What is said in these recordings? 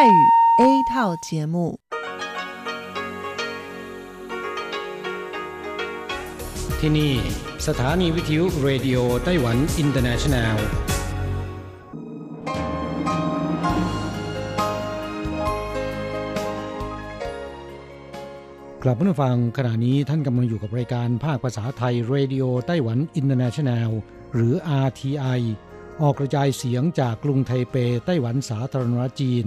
泰语 A 套节目。ที่นี่สถานีวิทยุเรดิโอไต้หวันอินเตอร์เนชั่นแนลกลับมาฟังขณะนี้ท่านกำลังอยู่กับรายการภาคภาษาไทยเรดิโอไต้หวันอินเตอร์เนชั่นแนลหรือ RTI ออกกระจายเสียงจากกรุงไทเปไต้หวันสาธารณรัฐจีน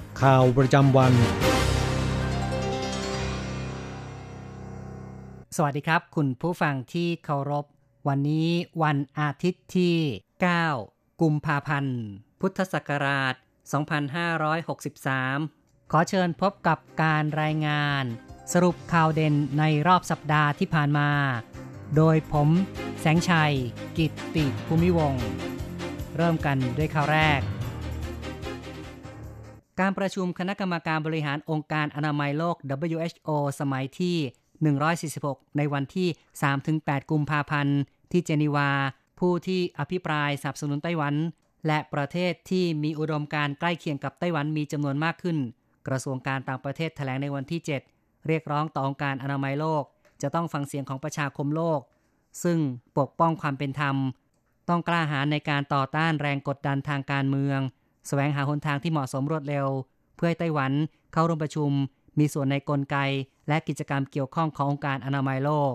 ข่าวประจำวันสวัสดีครับคุณผู้ฟังที่เคารพวันนี้วันอาทิตย์ที่9กุมภาพันธ์พุทธศักราช2563ขอเชิญพบกับการรายงานสรุปข่าวเด่นในรอบสัปดาห์ที่ผ่านมาโดยผมแสงชัยกิตติภูมิวงศ์เริ่มกันด้วยข่าวแรกการประชุมคณะกรรมการบริหารองค์การอนามัยโลก WHO สมัยที่146ในวันที่ 3-8 กุมภาพันธ์ที่เจนีวาผู้ที่อภิปรายสนับสนุนไต้หวันและประเทศที่มีอุดมการณ์ใกล้เคียงกับไต้หวันมีจำนวนมากขึ้นกระทรวงการต่างประเทศแถลงในวันที่7เรียกร้องต่อองค์การอนามัยโลกจะต้องฟังเสียงของประชาคมโลกซึ่งปกป้องความเป็นธรรมต้องกล้าหาญในการต่อต้านแรงกดดันทางการเมืองแสวงหาหนทางที่เหมาะสมรวดเร็วเพื่อให้ไต้หวันเข้าร่วมประชุมมีส่วนในกลไกและกิจกรรมเกี่ยวข้องขององค์การอนามัยโลก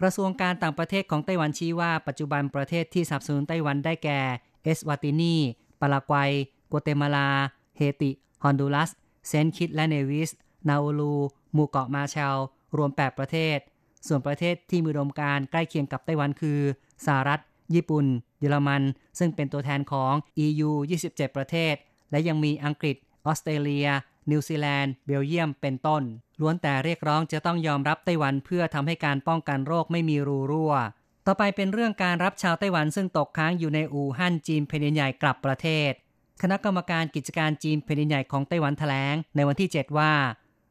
กระทรวงการต่างประเทศของไต้หวันชี้ว่าปัจจุบันประเทศที่สนับสนุนไต้หวันได้แก่เอสวาตินีปารากวัยกัวเตมาลาเฮติฮอนดูรัสเซนต์คิตและเนวิสนาอูรูหมู่เกาะมาร์แชลรวม8ประเทศส่วนประเทศที่มีอุดมการณ์ใกล้เคียงกับไต้หวันคือสหรัฐญี่ปุ่นเยอรมันซึ่งเป็นตัวแทนของ EU 27 ประเทศและยังมีอังกฤษออสเตรเลียนิวซีแลนด์เบลเยียมเป็นต้นล้วนแต่เรียกร้องจะต้องยอมรับไต้หวันเพื่อทำให้การป้องกันโรคไม่มีรูรั่วต่อไปเป็นเรื่องการรับชาวไต้หวันซึ่งตกค้างอยู่ในอู่ฮั่นจีนแผ่นดินใหญ่กลับประเทศคณะกรรมการกิจการจีนแผ่นดินใหญ่ของไต้หวันแถลงในวันที่7ว่า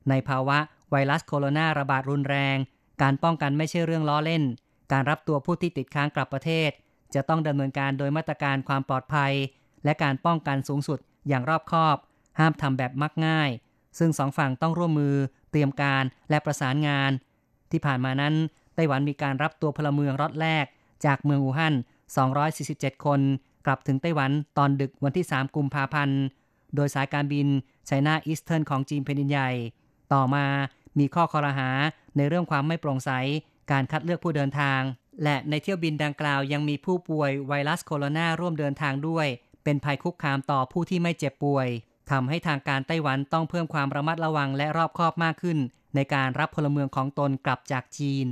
ในภาวะไวรัสโคโรนาระบาดรุนแรงการป้องกันไม่ใช่เรื่องล้อเล่นการรับตัวผู้ที่ติดค้างกลับประเทศจะต้องดำเนินการโดยมาตรการความปลอดภัยและการป้องกันสูงสุดอย่างรอบคอบห้ามทำแบบมักง่ายซึ่งสองฝั่งต้องร่วมมือเตรียมการและประสานงานที่ผ่านมานั้นไต้หวันมีการรับตัวพลเมืองล็อตแรกจากเมืองอู่ฮั่น247คนกลับถึงไต้หวันตอนดึกวันที่3กุมภาพันธ์โดยสายการบินไชน่าอีสเทิร์นของจีนแผ่นดินใหญ่ต่อมามีข้อคอรหาในเรื่องความไม่โปร่งใสการคัดเลือกผู้เดินทางและในเที่ยวบินดังกล่าวยังมีผู้ป่วยไวรัสโคโรนาร่วมเดินทางด้วยเป็นภัยคุกคามต่อผู้ที่ไม่เจ็บป่วยทำให้ทางการไต้หวันต้องเพิ่มความระมัดระวังและรอบคอบมากขึ้นในการรับพลเมืองของตนกลับจากจีน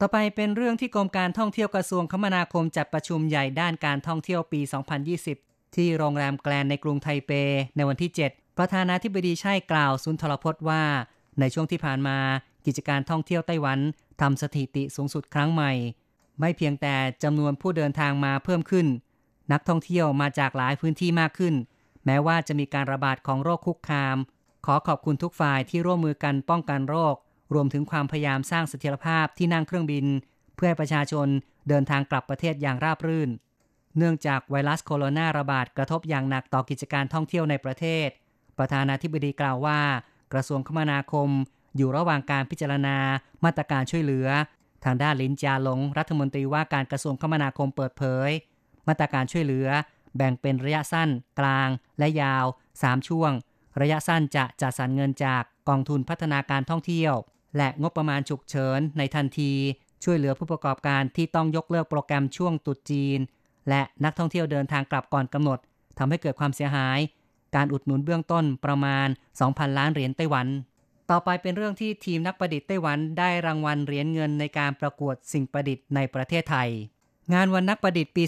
ต่อไปเป็นเรื่องที่กรมการท่องเที่ยวกระทรวงคมนาคมจัดประชุมใหญ่ด้านการท่องเที่ยวปี 2020 ที่โรงแรมแกรนด์ในกรุงไทเปในวันที่7ประธานาธิบดีไช่กล่าวสุนทรพจน์ว่าในช่วงที่ผ่านมากิจการท่องเที่ยวไต้หวันทำสถิติสูงสุดครั้งใหม่ไม่เพียงแต่จำนวนผู้เดินทางมาเพิ่มขึ้นนักท่องเที่ยวมาจากหลายพื้นที่มากขึ้นแม้ว่าจะมีการระบาดของโรคคุกคามขอขอบคุณทุกฝ่ายที่ร่วมมือกันป้องกันโรครวมถึงความพยายามสร้างเสถียรภาพที่นั่งเครื่องบินเพื่อให้ประชาชนเดินทางกลับประเทศอย่างราบรื่นเนื่องจากไวรัสโคโรนาระบาดกระทบอย่างหนักต่อกิจการท่องเที่ยวในประเทศประธานาธิบดีกล่าวว่ากระทรวงคมนาคมอยู่ระหว่างการพิจารณามาตรการช่วยเหลือทางด้านลินจาหลงรัฐมนตรีว่าการกระทรวงคมนาคมเปิดเผยมาตรการช่วยเหลือแบ่งเป็นระยะสั้นกลางและยาว3ช่วงระยะสั้นจะจัดสรรเงินจากกองทุนพัฒนาการท่องเที่ยวและงบประมาณฉุกเฉินในทันทีช่วยเหลือผู้ประกอบการที่ต้องยกเลิกโปรแกรมช่วงตรุษจีนและนักท่องเที่ยวเดินทางกลับก่อนกำหนดทำให้เกิดความเสียหายการอุดหนุนเบื้องต้นประมาณ 2,000 ล้านเหรียญไต้หวันต่อไปเป็นเรื่องที่ทีมนักประดิษฐ์ไต้หวันได้รางวัลเหรียญเงินในการประกวดสิ่งประดิษฐ์ในประเทศไทยงานวันนักประดิษฐ์ปี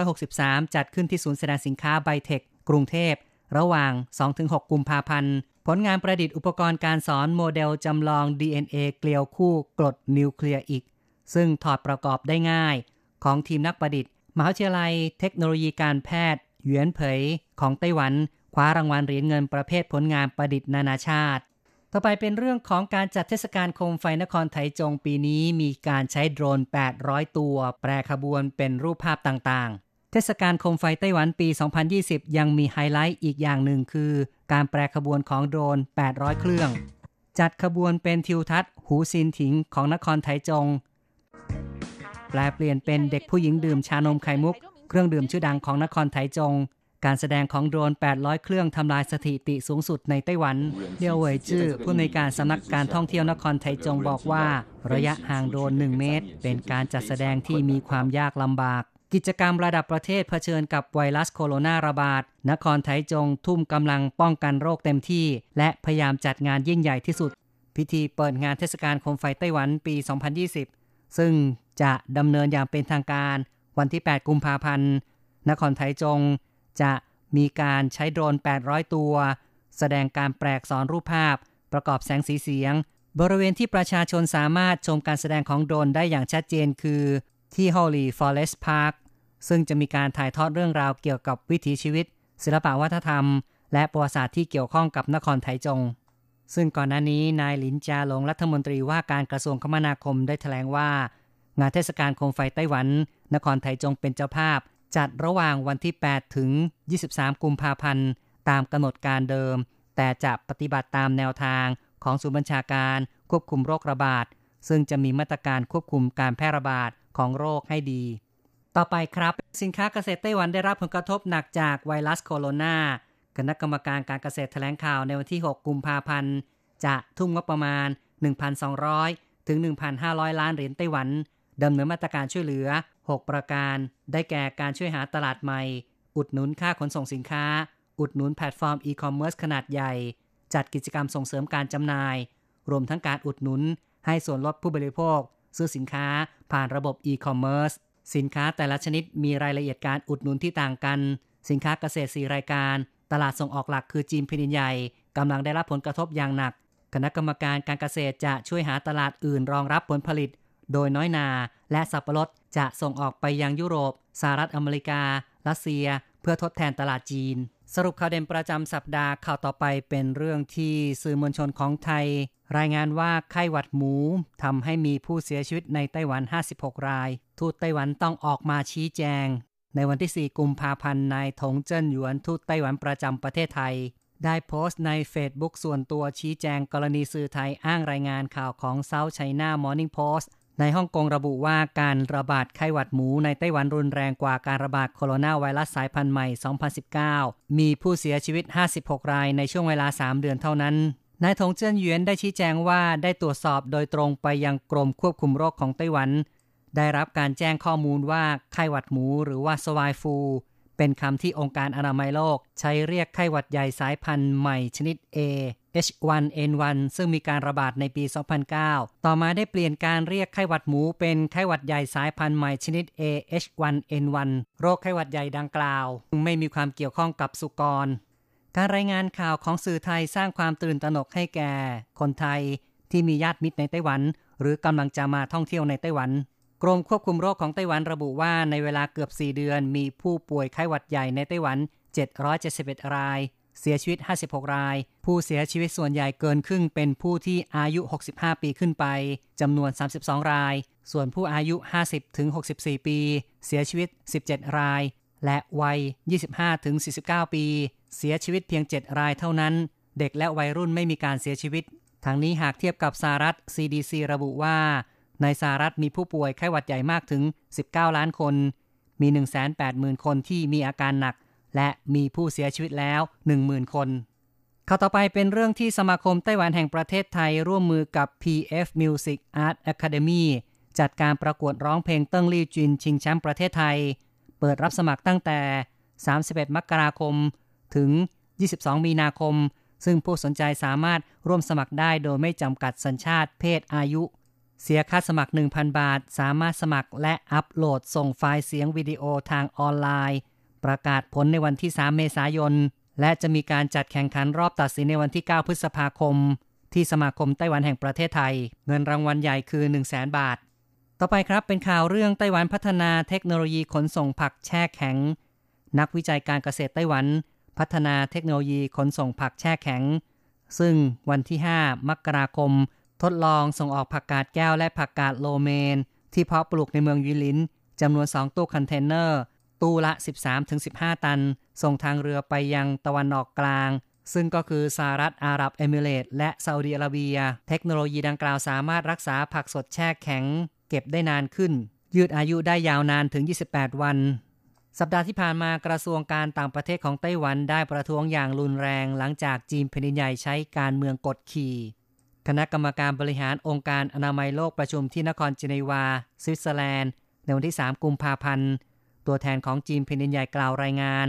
2563 จัดขึ้นที่ศูนย์แสดงสินค้าไบเทคกรุงเทพ ระหว่าง 2-6 กุมภาพันธ์ผลงานประดิษฐ์อุปกรณ์การสอนโมเดลจำลอง DNA เกลียวคู่กรดนิวเคลียอิกซึ่งถอดประกอบได้ง่ายของทีมนักประดิษฐ์มหาวิทยาลัยเทคโนโลยีการแพทย์หยวนเผยของไต้หวันคว้ารางวัลเหรียญเงินประเภทผลงานประดิษฐ์นานาชาติต่อไปเป็นเรื่องของการจัดเทศกาลโคมไฟนครไถจงปีนี้มีการใช้โดรน800ตัวแปรขบวนเป็นรูปภาพต่างๆเทศกาลโคมไฟไต้หวันปี2020ยังมีไฮไลท์อีกอย่างหนึ่งคือการแปรขบวนของโดรน800เครื่องจัดขบวนเป็นทิวทัศน์หูซินถิงของนครไถจงแปลเปลี่ยนเป็นเด็กผู้หญิงดื่มชานมไข่มุกเครื่องดื่มชื่อดังของนครไถจงการแสดงของโดรน800เครื่องทำลายสถิติสูงสุดในไต้หวันเดียวเหวยจื้อผู้อำนวยการสำนักการท่องเที่ยวนครไถจงบอกว่าระยะห่างโดรน1เมตรเป็นการจัดแสดงที่มีความยากลำบากกิจกรรมระดับประเทศเผชิญกับไวรัสโคโรนาระบาดนครไถจงทุ่มกำลังป้องกันโรคเต็มที่และพยายามจัดงานยิ่งใหญ่ที่สุดพิธีเปิดงานเทศกาลโคมไฟไต้หวันปี2020ซึ่งจะดำเนินอย่างเป็นทางการวันที่8กุมภาพันธ์นครไถจงจะมีการใช้โดรน800ตัวแสดงการแปลกสอนรูปภาพประกอบแสงสีเสียงบริเวณที่ประชาชนสามารถชมการแสดงของโดรนได้อย่างชัดเจนคือที่ Holy Forest Park ซึ่งจะมีการถ่ายทอดเรื่องราวเกี่ยวกับวิถีชีวิตศิลปวัฒนธรรมและประวัติศาสตร์ที่เกี่ยวข้องกับนครไถจงซึ่งก่อนหน้านี้นายหลินจาหลงรัฐมนตรีว่าการกระทรวงคมนาคมได้แถลงว่างานเทศกาลโคมไฟไต้หวันนครไถจงเป็นเจ้าภาพจัดระหว่างวันที่8ถึง23กุมภาพันธ์ตามกำหนดการเดิมแต่จะปฏิบัติตามแนวทางของศูนย์บัญชาการควบคุมโรคระบาดซึ่งจะมีมาตรการควบคุมการแพร่ระบาดของโรคให้ดีต่อไปครับสินค้าเกษตรไต้หวันได้รับผลกระทบหนักจากไวรัสโคโรนาคณะกรรมการการเกษตรแถลงข่าวในวันที่6กุมภาพันธ์จะทุ่มงบประมาณ 1,200 ถึง 1,500 ล้านเหรียญไต้หวันดำเนินมาตรการช่วยเหลือ6ประการได้แก่การช่วยหาตลาดใหม่อุดหนุนค่าขนส่งสินค้าอุดหนุนแพลตฟอร์มอีคอมเมิร์ซขนาดใหญ่จัดกิจกรรมส่งเสริมการจำหน่ายรวมทั้งการอุดหนุนให้ส่วนลดผู้บริโภคซื้อสินค้าผ่านระบบอีคอมเมิร์ซสินค้าแต่ละชนิดมีรายละเอียดการอุดหนุนที่ต่างกันสินค้าเกษตร4รายการตลาดส่งออกหลักคือจีนแผ่นดินใหญ่กำลังได้รับผลกระทบอย่างหนักคณะกรรมการการเกษตรจะช่วยหาตลาดอื่นรองรับผลผลิตโดยน้อยนาและสับปะรดจะส่งออกไปยังยุโรปสหรัฐอเมริการัสเซียเพื่อทดแทนตลาดจีนสรุปข่าวเด่นประจำสัปดาห์ข่าวต่อไปเป็นเรื่องที่สื่อมวลชนของไทยรายงานว่าไข้หวัดหมูทำให้มีผู้เสียชีวิตในไต้หวัน56รายทูตไต้หวันต้องออกมาชี้แจงในวันที่4กุมภาพันธ์นายถงเจิ้นหยวนทูตไต้หวันประจำประเทศไทยได้โพสต์ใน Facebook ส่วนตัวชี้แจงกรณีสื่อไทยอ้างรายงานข่าวของ South China Morning Postในฮ่องกงระบุว่าการระบาดไข้หวัดหมูในไต้หวันรุนแรงกว่าการระบาดโคโรนาไวรัสสายพันธุ์ใหม่2019มีผู้เสียชีวิต56รายในช่วงเวลา3เดือนเท่านั้นนายถงเจิ้นหยวนได้ชี้แจงว่าได้ตรวจสอบโดยตรงไปยังกรมควบคุมโรคของไต้หวันได้รับการแจ้งข้อมูลว่าไข้หวัดหมูหรือว่าสวายฟูเป็นคำที่องค์การอนามัยโลกใช้เรียกไข้หวัดใหญ่สายพันธุ์ใหม่ชนิด A H1N1 ซึ่งมีการระบาดในปี2009ต่อมาได้เปลี่ยนการเรียกไข้หวัดหมูเป็นไข้หวัดใหญ่สายพันธุ์ใหม่ชนิด AH1N1 โรคไข้หวัดใหญ่ดังกล่าวไม่มีความเกี่ยวข้องกับสุกรการรายงานข่าวของสื่อไทยสร้างความตื่นตระหนกให้แก่คนไทยที่มีญาติมิตรในไต้หวันหรือกำลังจะมาท่องเที่ยวในไต้หวันกรมควบคุมโรคของไต้หวันระบุว่าในเวลาเกือบ4เดือนมีผู้ป่วยไข้หวัดใหญ่ในไต้หวัน771รายเสียชีวิต56รายผู้เสียชีวิตส่วนใหญ่เกินครึ่งเป็นผู้ที่อายุ65ปีขึ้นไปจำนวน32รายส่วนผู้อายุ 50-64 ปีเสียชีวิต17รายและวัย 25-49 ปีเสียชีวิตเพียง7รายเท่านั้นเด็กและวัยรุ่นไม่มีการเสียชีวิตทั้งนี้หากเทียบกับสหรัฐ CDC ระบุว่าในสหรัฐมีผู้ป่วยไข้หวัดใหญ่มากถึง19ล้านคนมี 180,000 คนที่มีอาการหนักและมีผู้เสียชีวิตแล้ว 10,000 คนข่าวต่อไปเป็นเรื่องที่สมาคมไต้หวันแห่งประเทศไทยร่วมมือกับ PF Music Art Academy จัดการประกวดร้องเพลงเติ้งลี่จินชิงแชมป์ประเทศไทยเปิดรับสมัครตั้งแต่31มกราคมถึง22มีนาคมซึ่งผู้สนใจสามารถร่วมสมัครได้โดยไม่จำกัดสัญชาติเพศอายุเสียค่าสมัคร 1,000 บาทสามารถสมัครและอัปโหลดส่งไฟล์เสียงวิดีโอทางออนไลน์ประกาศผลในวันที่3เมษายน และจะมีการจัดแข่งขันรอบตัดสินในวันที่ 9 พฤษภาคมที่สมาคมไต้หวันแห่งประเทศไทยเงินรางวัลใหญ่คือ 100,000 บาทต่อไปครับเป็นข่าวเรื่องไต้หวันพัฒนาเทคโนโลยีขนส่งผักแช่แข็งนักวิจัยการเกษตรไต้หวันพัฒนาเทคโนโลยีขนส่งผักแช่แข็งซึ่งวันที่ 5 มกราคมทดลองส่งออกผักกาดแก้วและผักกาดโลเมนที่เพาะปลูกในเมืองยูลินจำนวน2ตู้คอนเทนเนอร์ตู้ละ 13-15 ตันส่งทางเรือไปยังตะวันออกกลางซึ่งก็คือสหรัฐอาหรับเอมิเรตส์และซาอุดิอาระเบียเทคโนโลยีดังกล่าวสามารถรักษาผักสดแช่แข็งเก็บได้นานขึ้นยืดอายุได้ยาวนานถึง28วันสัปดาห์ที่ผ่านมากระทรวงการต่างประเทศของไต้หวันได้ประท้วงอย่างรุนแรงหลังจากจีนแผ่นดินใหญ่ใช้การเมืองกดขี่คณะกรรมการบริหารองค์การอนามัยโลกประชุมที่นครเจนีวาสวิตเซอร์แลนด์ในวันที่3กุมภาพันธ์ตัวแทนของจีนแผ่นดินใหญ่กล่าวรายงาน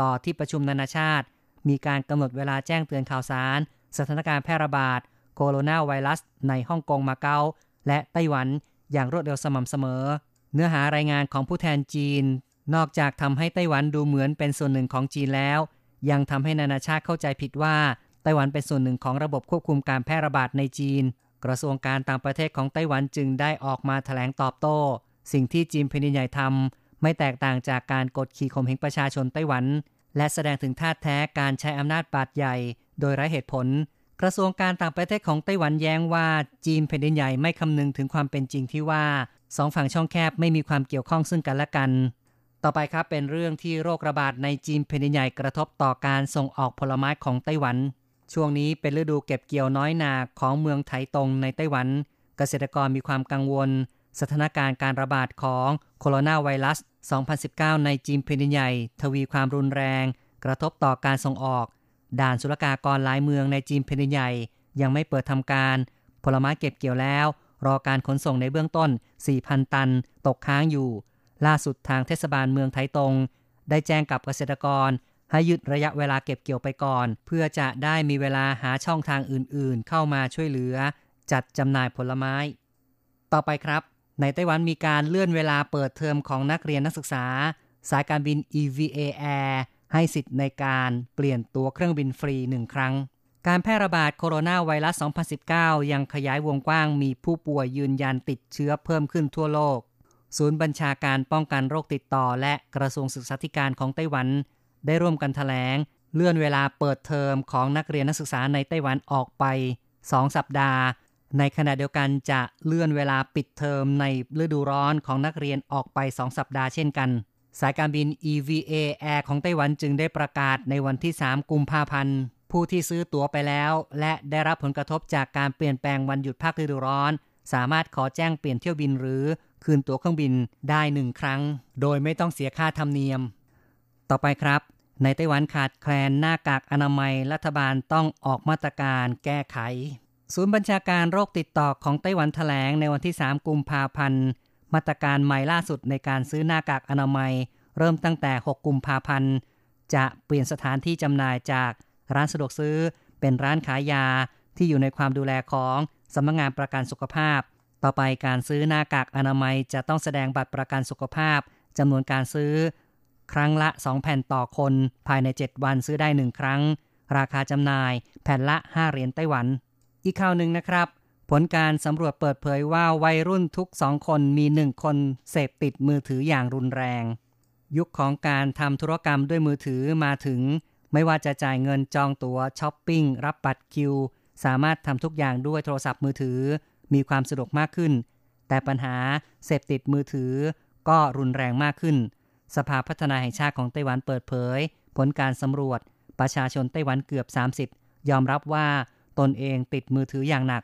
ต่อที่ประชุมนานาชาติมีการกำหนดเวลาแจ้งเตือนข่าวสารสถานการณ์แพร่ระบาดโคโรนาไวรัสในฮ่องกงมาเก๊าและไต้หวันอย่างรวดเร็วสม่ำเสมอเนื้อหารายงานของผู้แทนจีนนอกจากทำให้ไต้หวันดูเหมือนเป็นส่วนหนึ่งของจีนแล้วยังทำให้นานาชาติเข้าใจผิดว่าไต้หวันเป็นส่วนหนึ่งของระบบควบคุมการแพร่ระบาดในจีนกระทรวงการต่างประเทศของไต้หวันจึงได้ออกมาแถลงตอบโต้สิ่งที่จีนแผ่นดินใหญ่ทำไม่แตกต่างจากการกดขี่ข่มเหงประชาชนไต้หวันและแสดงถึงท่าแท้การใช้อำนาจบาดใหญ่โดยไร้เหตุผลกระทรวงการต่างประเทศของไต้หวันแย้งว่าจีนแผ่นดินใหญ่ไม่คำนึงถึงความเป็นจริงที่ว่าสองฝั่งช่องแคบไม่มีความเกี่ยวข้องซึ่งกันและกันต่อไปครับเป็นเรื่องที่โรคระบาดในจีนแผ่นดินใหญ่กระทบต่อการส่งออกผลไม้ของไต้หวันช่วงนี้เป็นฤดูเก็บเกี่ยวน้อยนาของเมืองไถตงในไต้หวันเกษตรกรมีความกังวลสถานการณ์การระบาดของโคโรนาไวรัส2019ในจีนแผ่นดินใหญ่ทวีความรุนแรงกระทบต่อการส่งออกด่านศุลกากรหลายเมืองในจีนแผ่นดินใหญ่ยังไม่เปิดทำการผลไม้เก็บเกี่ยวแล้วรอการขนส่งในเบื้องต้น 4,000 ตันตกค้างอยู่ล่าสุดทางเทศบาลเมืองไถตงได้แจ้งกับเกษตรกรให้ยืดระยะเวลาเก็บเกี่ยวไปก่อนเพื่อจะได้มีเวลาหาช่องทางอื่นๆเข้ามาช่วยเหลือจัดจำหน่ายผลไม้ต่อไปครับในไต้หวันมีการเลื่อนเวลาเปิดเทอมของนักเรียนนักศึกษาสายการบิน EVA Air ให้สิทธิ์ในการเปลี่ยนตัวเครื่องบินฟรี1ครั้งการแพร่ระบาดโคโรนาไวรัส2019ยังขยายวงกว้างมีผู้ป่วยยืนยันติดเชื้อเพิ่มขึ้นทั่วโลกศูนย์บัญชาการป้องกันโรคติดต่อและกระทรวงศึกษาธิการของไต้หวันได้ร่วมกันแถลงเลื่อนเวลาเปิดเทอมของนักเรียนนักศึกษาในไต้หวันออกไป2สัปดาห์ในขณะเดียวกันจะเลื่อนเวลาปิดเทอมในฤดูร้อนของนักเรียนออกไป2สัปดาห์เช่นกันสายการบิน EVA Air ของไต้หวันจึงได้ประกาศในวันที่3กุมภาพันธ์ผู้ที่ซื้อตั๋วไปแล้วและได้รับผลกระทบจากการเปลี่ยนแปลงวันหยุดภาคฤดูร้อนสามารถขอแจ้งเปลี่ยนเที่ยวบินหรือคืนตั๋วเครื่องบินได้1ครั้งโดยไม่ต้องเสียค่าธรรมเนียมต่อไปครับในไต้หวันขาดแคลนหน้ากากอนามัยรัฐบาลต้องออกมาตรการแก้ไขศูนย์บัญชาการโรคติดต่อของไต้หวันแถลงในวันที่3กุมภาพันธ์มาตรการใหม่ล่าสุดในการซื้อหน้ากากอนามัยเริ่มตั้งแต่6กุมภาพันธ์จะเปลี่ยนสถานที่จำหน่ายจากร้านสะดวกซื้อเป็นร้านขายยาที่อยู่ในความดูแลของสำนักงานประกันสุขภาพต่อไปการซื้อหน้ากากอนามัยจะต้องแสดงบัตรประกันสุขภาพจำนวนการซื้อครั้งละ2แผ่นต่อคนภายใน7วันซื้อได้1ครั้งราคาจำหน่ายแผ่นละ5 เหรียญไต้หวันอีกข่าวหนึ่งนะครับผลการสำรวจเปิดเผยว่าวัยรุ่นทุก2คนมี1คนเสพติดมือถืออย่างรุนแรงยุคของการทำธุรกรรมด้วยมือถือมาถึงไม่ว่าจะจ่ายเงินจองตั๋วช้อปปิ้งรับบัตรคิวสามารถทำทุกอย่างด้วยโทรศัพท์มือถือมีความสะดวกมากขึ้นแต่ปัญหาเสพติดมือถือก็รุนแรงมากขึ้นสภาพัฒนาแห่งชาติของไต้หวันเปิดเผยผลการสำรวจประชาชนไต้หวันเกือบ30%ยอมรับว่าตนเองติดมือถืออย่างหนัก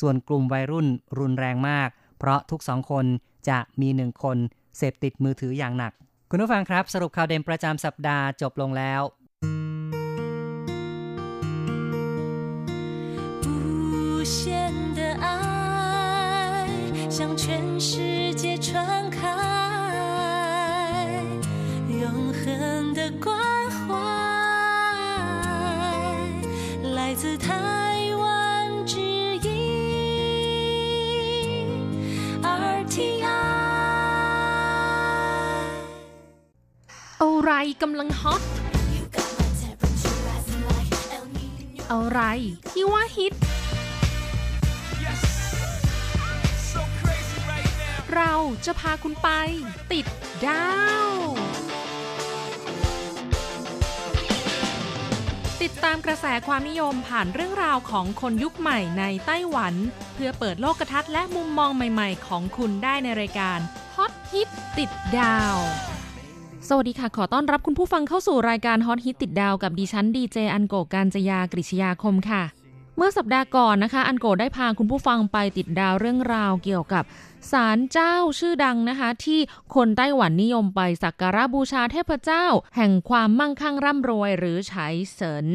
ส่วนกลุ่มวัยรุ่นรุนแรงมากเพราะทุก2คนจะมี1คนเสพติดมือถืออย่างหนักคุณผู้ฟังครับสรุปข่าวเด่นประจำสัปดาห์จบลงแล้ว来自台湾之音 RTI อะไรกำลังฮอต อะไรที่ว่าฮิตเราจะพาคุณไปติดดาวติดตามกระแสความนิยมผ่านเรื่องราวของคนยุคใหม่ในไต้หวันเพื่อเปิดโลกทัศน์และมุมมองใหม่ๆของคุณได้ในรายการฮอตฮิตติดดาวสวัสดีค่ะขอต้อนรับคุณผู้ฟังเข้าสู่รายการฮอตฮิตติดดาวกับดิฉันดีเจอันโกกาญจยากฤษยาคมค่ะเมื่อสัปดาห์ก่อนนะคะอันโกได้พาคุณผู้ฟังไปติดดาวเรื่องราวเกี่ยวกับศาลเจ้าชื่อดังนะคะที่คนไต้หวันนิยมไปสักการะบูชาเทพเจ้าแห่งความมั่งคั่งร่ำรวยหรือไฉเสิน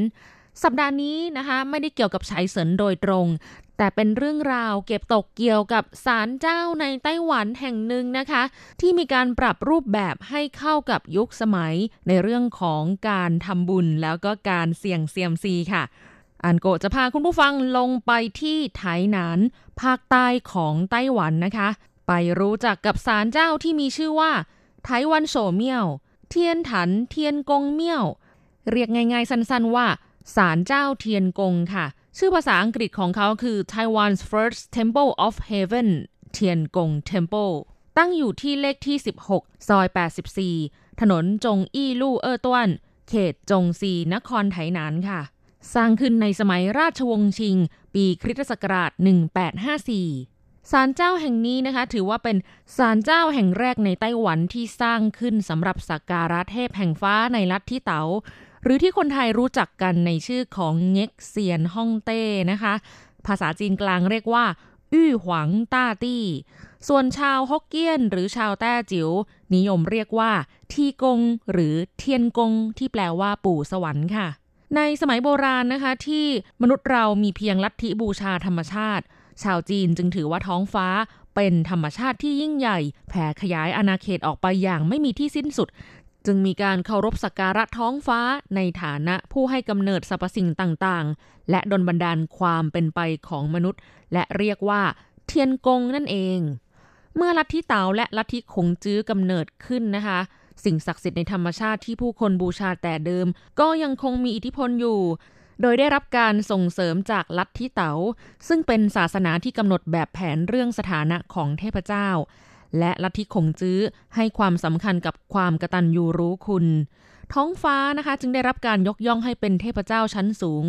สัปดาห์นี้นะคะไม่ได้เกี่ยวกับไฉเสินโดยตรงแต่เป็นเรื่องราวเก็บตกเกี่ยวกับศาลเจ้าในไต้หวันแห่งหนึ่งนะคะที่มีการปรับรูปแบบให้เข้ากับยุคสมัยในเรื่องของการทำบุญแล้วก็การเสี่ยงเซียมซีค่ะอันโกจะพาคุณผู้ฟังลงไปที่ไถหนานภาคใต้ของไต้หวันนะคะไปรู้จักกับศาลเจ้าที่มีชื่อว่าไถวันโฉเมี่ยวเทียนถันเทียนกงเมี่ยวเรียกง่ายๆสั้นๆว่าศาลเจ้าเทียนกงค่ะชื่อภาษาอังกฤษของเขาคือ Taiwan's First Temple of Heaven เทียนกง Temple ตั้งอยู่ที่เลขที่16ซอย84ถนนจงอี้ลู่เอ่อต้วนเขตจงซีนครไถหนานค่ะสร้างขึ้นในสมัยราชวงศ์ชิงปีคริสตศักราช1854ศาลเจ้าแห่งนี้นะคะถือว่าเป็นศาลเจ้าแห่งแรกในไต้หวันที่สร้างขึ้นสำหรับสักการะเทพแห่งฟ้าในลัทธิเต๋าหรือที่คนไทยรู้จักกันในชื่อของเง็กเซียนฮ่องเต้นะคะภาษาจีนกลางเรียกว่าอื้อหวังต้าตี้ส่วนชาวฮกเกี้ยนหรือชาวแต้จิ๋วนิยมเรียกว่าทีกงหรือเทียนกงที่แปลว่าปู่สวรรค์ค่ะในสมัยโบราณนะคะที่มนุษย์เรามีเพียงลัทธิบูชาธรรมชาติชาวจีนจึงถือว่าท้องฟ้าเป็นธรรมชาติที่ยิ่งใหญ่แผ่ขยายอาณาเขตออกไปอย่างไม่มีที่สิ้นสุดจึงมีการเคารพสักการะท้องฟ้าในฐานะผู้ให้กำเนิดสรรพสิ่งต่างๆและดลบันดาลความเป็นไปของมนุษย์และเรียกว่าเทียนกงนั่นเองเมื่อลัทธิเต๋าและลัทธิขงจื้อกำเนิดขึ้นนะคะสิ่งศักดิ์สิทธิ์ในธรรมชาติที่ผู้คนบูชาแต่เดิมก็ยังคงมีอิทธิพลอยู่โดยได้รับการส่งเสริมจากลัทธิเต๋าซึ่งเป็นศาสนาที่กำหนดแบบแผนเรื่องสถานะของเทพเจ้าและลัทธิขงจื้อให้ความสำคัญกับความกตัญญูรู้คุณท้องฟ้านะคะจึงได้รับการยกย่องให้เป็นเทพเจ้าชั้นสูง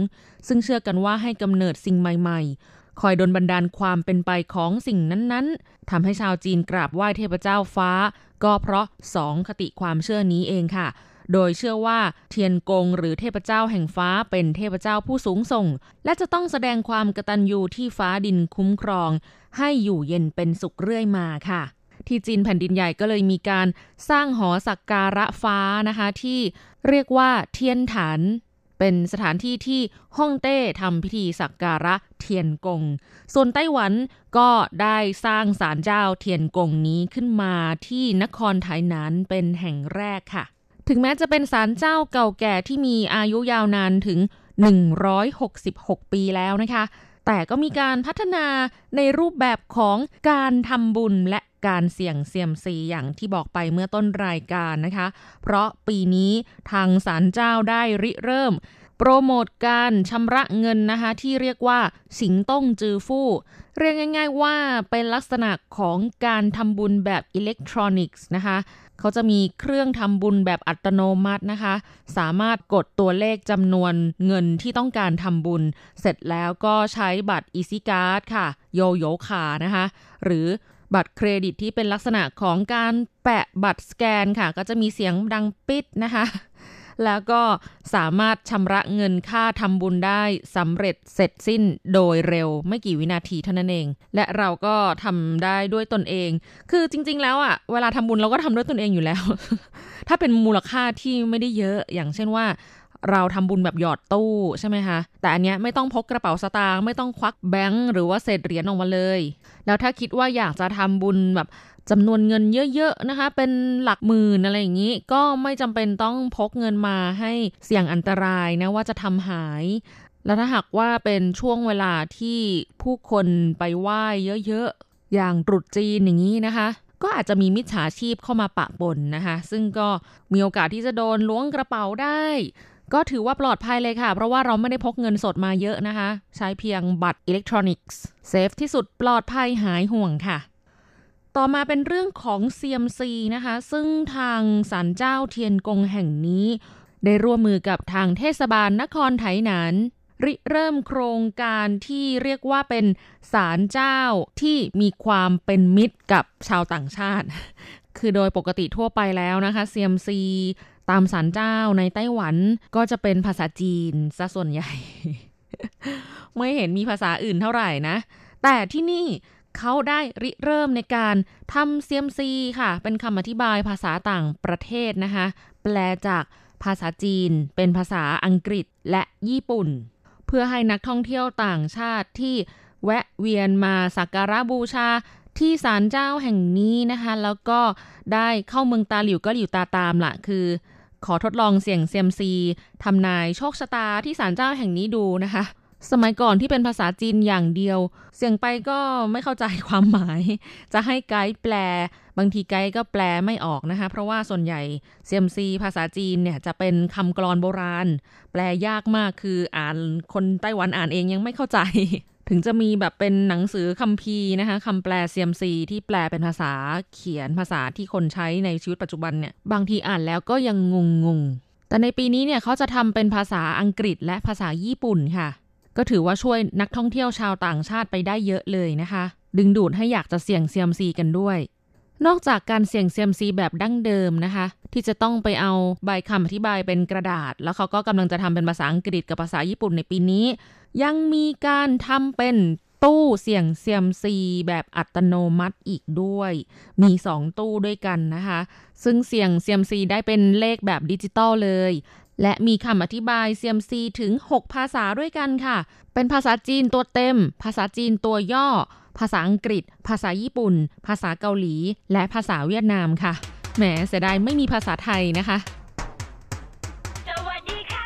ซึ่งเชื่อกันว่าให้กำเนิดสิ่งใหม่ๆคอยดลบันดาลความเป็นไปของสิ่งนั้นๆทำให้ชาวจีนกราบไหว้เทพเจ้าฟ้าก็เพราะสองคติความเชื่อนี้เองค่ะโดยเชื่อว่าเทียนกงหรือเทพเจ้าแห่งฟ้าเป็นเทพเจ้าผู้สูงส่งและจะต้องแสดงความกตัญญูที่ฟ้าดินคุ้มครองให้อยู่เย็นเป็นสุขเรื่อยมาค่ะที่จีนแผ่นดินใหญ่ก็เลยมีการสร้างหอสักการะฟ้านะคะที่เรียกว่าเทียนถันเป็นสถานที่ที่ฮ่องเต้ทำพิธีสักการะเทียนกงส่วนไต้หวันก็ได้สร้างศาลเจ้าเทียนกงนี้ขึ้นมาที่นครไถหนานเป็นแห่งแรกค่ะถึงแม้จะเป็นศาลเจ้าเก่าแก่ที่มีอายุยาวนานถึง166ปีแล้วนะคะแต่ก็มีการพัฒนาในรูปแบบของการทำบุญและการเสี่ยงเซียมซีอย่างที่บอกไปเมื่อต้นรายการนะคะเพราะปีนี้ทางศาลเจ้าได้ริเริ่มโปรโมทการชำระเงินนะคะที่เรียกว่าสิงต้งจือฟู่เรียกง่ายๆว่าเป็นลักษณะของการทำบุญแบบอิเล็กทรอนิกส์นะคะเขาจะมีเครื่องทำบุญแบบอัตโนมัตินะคะสามารถกดตัวเลขจำนวนเงินที่ต้องการทำบุญเสร็จแล้วก็ใช้บัตรอีซิการ์ดค่ะโยโย่ขานะคะหรือบัตรเครดิตที่เป็นลักษณะของการแปะบัตรสแกนค่ะก็จะมีเสียงดังปิดนะคะแล้วก็สามารถชำระเงินค่าทำบุญได้สำเร็จเสร็จสิ้นโดยเร็วไม่กี่วินาทีเท่านั้นเองและเราก็ทำได้ด้วยตนเองคือจริงๆแล้วอ่ะเวลาทำบุญเราก็ทำด้วยตนเองอยู่แล้ว ถ้าเป็นมูลค่าที่ไม่ได้เยอะอย่างเช่นว่าเราทำบุญแบบหยอดตู้ใช่ไหมคะแต่อันเนี้ยไม่ต้องพกกระเป๋าสตางค์ไม่ต้องควักแบงค์หรือว่าเศษเหรียญออกมาเลยแล้วถ้าคิดว่าอยากจะทำบุญแบบจำนวนเงินเยอะๆนะคะเป็นหลักหมื่นอะไรอย่างนี้ก็ไม่จำเป็นต้องพกเงินมาให้เสี่ยงอันตรายนะว่าจะทำหายแล้วถ้าหากว่าเป็นช่วงเวลาที่ผู้คนไปไหว้เยอะๆอย่างตรุษจีนอย่างนี้นะคะก็อาจจะมีมิจฉาชีพเข้ามาปะปนนะคะซึ่งก็มีโอกาสที่จะโดนล้วงกระเป๋าได้ ก็ถือว่าปลอดภัยเลยค่ะเพราะว่าเราไม่ได้พกเงินสดมาเยอะนะคะใช้เพียงบัตรอิเล็กทรอนิกส์เซฟที่สุดปลอดภัยหายห่วงค่ะต่อมาเป็นเรื่องของ CMC นะคะซึ่งทางศาลเจ้าเทียนกงแห่งนี้ได้ร่วมมือกับทางเทศบาลนครไถหนานริเริ่มโครงการที่เรียกว่าเป็นศาลเจ้าที่มีความเป็นมิตรกับชาวต่างชาติคือโดยปกติทั่วไปแล้วนะคะ CMC ตามศาลเจ้าในไต้หวันก็จะเป็นภาษาจีนซะส่วนใหญ่ ไม่เห็นมีภาษาอื่นเท่าไหร่นะแต่ที่นี่เขาได้ริเริ่มในการทำ CMC ค่ะเป็นคำอธิบายภาษาต่างประเทศนะคะแปลจากภาษาจีนเป็นภาษาอังกฤษและญี่ปุ่นเพื่อให้นักท่องเที่ยวต่างชาติที่แวะเวียนมาสักการะบูชาที่ศาลเจ้าแห่งนี้นะคะแล้วก็ได้เข้าเมืองตาหลิวก็หลิวตาตามละคือขอทดลองเสี่ยง CMC ทำนายโชคชะตาที่ศาลเจ้าแห่งนี้ดูนะคะสมัยก่อนที่เป็นภาษาจีนอย่างเดียวเสี่ยงไปก็ไม่เข้าใจความหมายจะให้ไกด์แปลบางทีไกด์ก็แปลไม่ออกนะคะเพราะว่าส่วนใหญ่ CMC ภาษาจีนเนี่ยจะเป็นคำกลอนโบราณแปลยากมากคืออ่านคนไต้หวันอ่านเองยังไม่เข้าใจถึงจะมีแบบเป็นหนังสือคัมภีร์นะคะคำแปล CMC ที่แปลเป็นภาษาเขียนภาษาที่คนใช้ในชีวิตปัจจุบันเนี่ยบางทีอ่านแล้วก็ยังงงแต่ในปีนี้เนี่ยเขาจะทำเป็นภาษาอังกฤษและภาษาญี่ปุ่นค่ะก็ถือว่าช่วยนักท่องเที่ยวชาวต่างชาติไปได้เยอะเลยนะคะดึงดูดให้อยากจะเสี่ยง CMC กันด้วยนอกจากการเสี่ยง CMC แบบดั้งเดิมนะคะที่จะต้องไปเอาใบคำอธิบายเป็นกระดาษแล้วเขาก็กำลังจะทำเป็นภาษาอังกฤษกับภาษาญี่ปุ่นในปีนี้ยังมีการทำเป็นตู้เสี่ยง CMC แบบอัตโนมัติอีกด้วยมี2ตู้ด้วยกันนะคะซึ่งเสี่ยง CMC ได้เป็นเลขแบบดิจิตอลเลยและมีคำอธิบาย CMC ถึง 6 ภาษาด้วยกันค่ะเป็นภาษาจีนตัวเต็มภาษาจีนตัวย่อภาษาอังกฤษภาษาญี่ปุ่นภาษาเกาหลีและภาษาเวียดนามค่ะแหมเสียดายไม่มีภาษาไทยนะคะสวัสดีค่ะ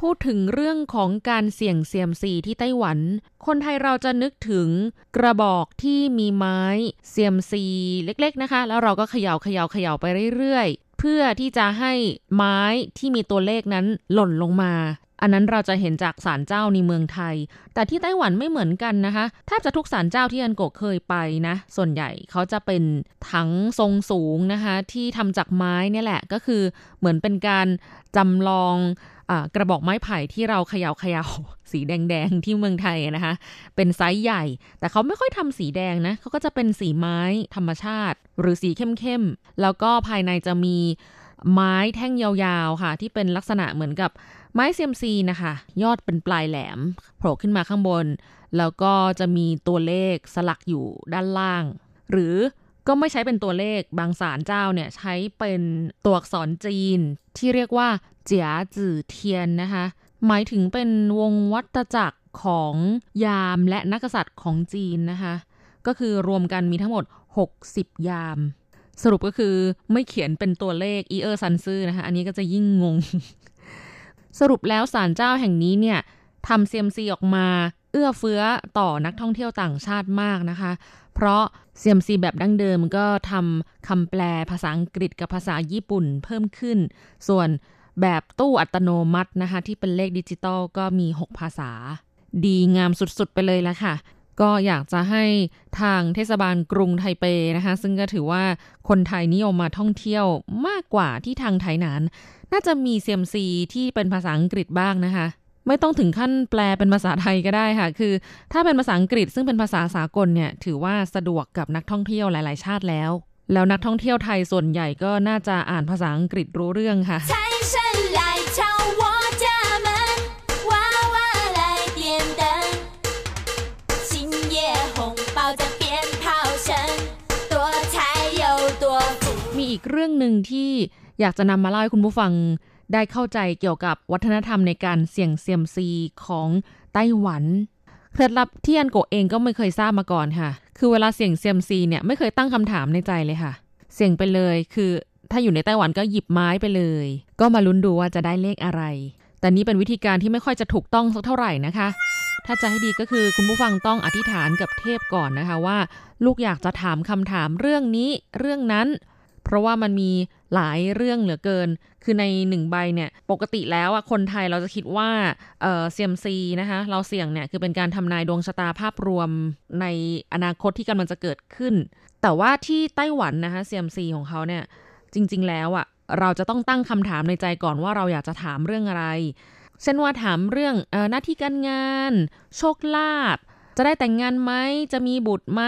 พูดถึงเรื่องของการเสี่ยง CMC ที่ไต้หวันคนไทยเราจะนึกถึงกระบอกที่มีไม้ CMC เล็กๆนะคะแล้วเราก็เขย่าไปเรื่อยๆเพื่อที่จะให้ไม้ที่มีตัวเลขนั้นหล่นลงมาอันนั้นเราจะเห็นจากศาลเจ้าในเมืองไทยแต่ที่ไต้หวันไม่เหมือนกันนะคะแทบจะทุกศาลเจ้าที่อันโกะเคยไปนะส่วนใหญ่เขาจะเป็นถังทรงสูงนะคะที่ทำจากไม้นี่แหละก็คือเหมือนเป็นการจำลองกระบอกไม้ไผ่ที่เราเขย่าสีแดงๆที่เมืองไทยนะคะเป็นไซส์ใหญ่แต่เขาไม่ค่อยทำสีแดงนะเขาก็จะเป็นสีไม้ธรรมชาติหรือสีเข้มๆแล้วก็ภายในจะมีไม้แท่งยาวๆค่ะที่เป็นลักษณะเหมือนกับไม้ CMC นะคะยอดเป็นปลายแหลมโผล่ขึ้นมาข้างบนแล้วก็จะมีตัวเลขสลักอยู่ด้านล่างหรือก็ไม่ใช้เป็นตัวเลขบางศาลเจ้าเนี่ยใช้เป็นตัวอักษรจีนที่เรียกว่าเจี๋ยจื่อเทียนนะคะหมายถึงเป็นวงวัฏจักรของยามและนักกษัตริย์ของจีนนะคะก็คือรวมกันมีทั้งหมด60ยามสรุปก็คือไม่เขียนเป็นตัวเลขอีเออร์ซันซื่อนะคะอันนี้ก็จะยิ่งงง สรุปแล้วศาลเจ้าแห่งนี้เนี่ยทำ CMC ออกมาเอื้อเฟื้อต่อนักท่องเที่ยวต่างชาติมากนะคะเพราะ CMC แบบดั้งเดิมก็ทำคำแปลภาษาอังกฤษกับภาษาญี่ปุ่นเพิ่มขึ้นส่วนแบบตู้อัตโนมัตินะคะที่เป็นเลขดิจิตอลก็มี6ภาษาดีงามสุดๆไปเลยละค่ะก็อยากจะให้ทางเทศบาลกรุงไทเปนะคะซึ่งก็ถือว่าคนไทยนิยมมาท่องเที่ยวมากกว่าที่ทางไทยนั้นน่าจะมี CMC ที่เป็นภาษาอังกฤษบ้างนะคะไม่ต้องถึงขั้นแปลเป็นภาษาไทยก็ได้ค่ะคือถ้าเป็นภาษาอังกฤษซึ่งเป็นภาษาสากลเนี่ยถือว่าสะดวกกับนักท่องเที่ยวหลายๆชาติแล้วนักท่องเที่ยวไทยส่วนใหญ่ก็น่าจะอ่านภาษาอังกฤษรู้เรื่องค่ะมีอีกเรื่องหนึ่งที่อยากจะนำมาเล่าให้คุณผู้ฟังได้เข้าใจเกี่ยวกับวัฒนธรรมในการเสี่ยง CMC ของไต้หวันเคล็ดลับที่อันโกะเองก็ไม่เคยทราบมาก่อนค่ะคือเวลาเสี่ยง CMC เนี่ยไม่เคยตั้งคำถามในใจเลยค่ะเสี่ยงไปเลยคือถ้าอยู่ในไต้หวันก็หยิบไม้ไปเลยก็มาลุ้นดูว่าจะได้เลขอะไรแต่นี่เป็นวิธีการที่ไม่ค่อยจะถูกต้องสักเท่าไหร่นะคะถ้าจะให้ดีก็คือคุณผู้ฟังต้องอธิษฐานกับเทพก่อนนะคะว่าลูกอยากจะถามคำถามเรื่องนี้เรื่องนั้น ราะว่ามันมีหลายเรื่องเหลือเกินคือใน1ใบเนี่ยปกติแล้วอ่ะคนไทยเราจะคิดว่าเซียมซีนะคะเราเสี่ยงเนี่ยคือเป็นการทำนายดวงชะตาภาพรวมในอนาคตที่กำลังจะเกิดขึ้นแต่ว่าที่ไต้หวันนะคะเซียมซีของเขาเนี่ยจริงๆแล้วอ่ะเราจะต้องตั้งคำถามในใจก่อนว่าเราอยากจะถามเรื่องอะไรเช่นว่าถามเรื่องหน้าที่การงานโชคลาภจะได้แต่งงานไหมจะมีบุตรไหม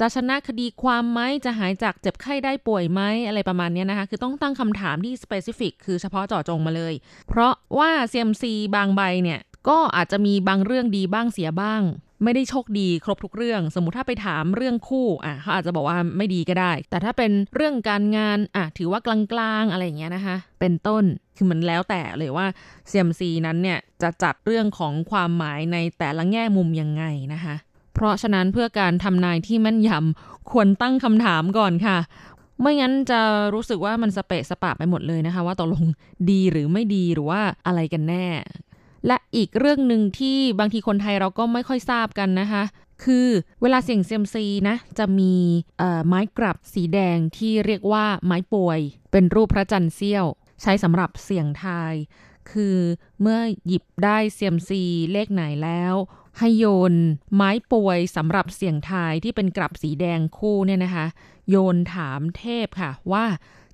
จะชนะคดีความไหมจะหายจากเจ็บไข้ได้ป่วยไหมอะไรประมาณนี้นะคะคือต้องตั้งคำถามที่ specific คือเฉพาะเจาะจงมาเลยเพราะว่า CMC บางใบเนี่ยก็อาจจะมีบางเรื่องดีบ้างเสียบ้างไม่ได้โชคดีครบทุกเรื่องสมมุติถ้าไปถามเรื่องคู่เขาอาจจะบอกว่าไม่ดีก็ได้แต่ถ้าเป็นเรื่องการงานถือว่ากลางๆอะไรอย่างเงี้ยนะคะเป็นต้นคือมันแล้วแต่เลยว่า CMC นั้นเนี่ยจะจัดเรื่องของความหมายในแต่ละแง่มุมยังไงนะคะเพราะฉะนั้นเพื่อการทำนายที่แม่นยำควรตั้งคำถามก่อนค่ะไม่งั้นจะรู้สึกว่ามันสเปะสปะไปหมดเลยนะคะว่าตกลงดีหรือไม่ดีหรือว่าอะไรกันแน่และอีกเรื่องนึงที่บางทีคนไทยเราก็ไม่ค่อยทราบกันนะคะคือเวลาเสี่ยงเซียมซีนะจะมีไม้กลับสีแดงที่เรียกว่าไม้ป่วยเป็นรูปพระจันทร์เสี้ยวใช้สำหรับเสี่ยงทายคือเมื่อหยิบได้เซียมซีเลขไหนแล้วให้โยนไม้ป่วยสำหรับเสี่ยงทายที่เป็นกลับสีแดงคู่เนี่ยนะคะโยนถามเทพค่ะว่า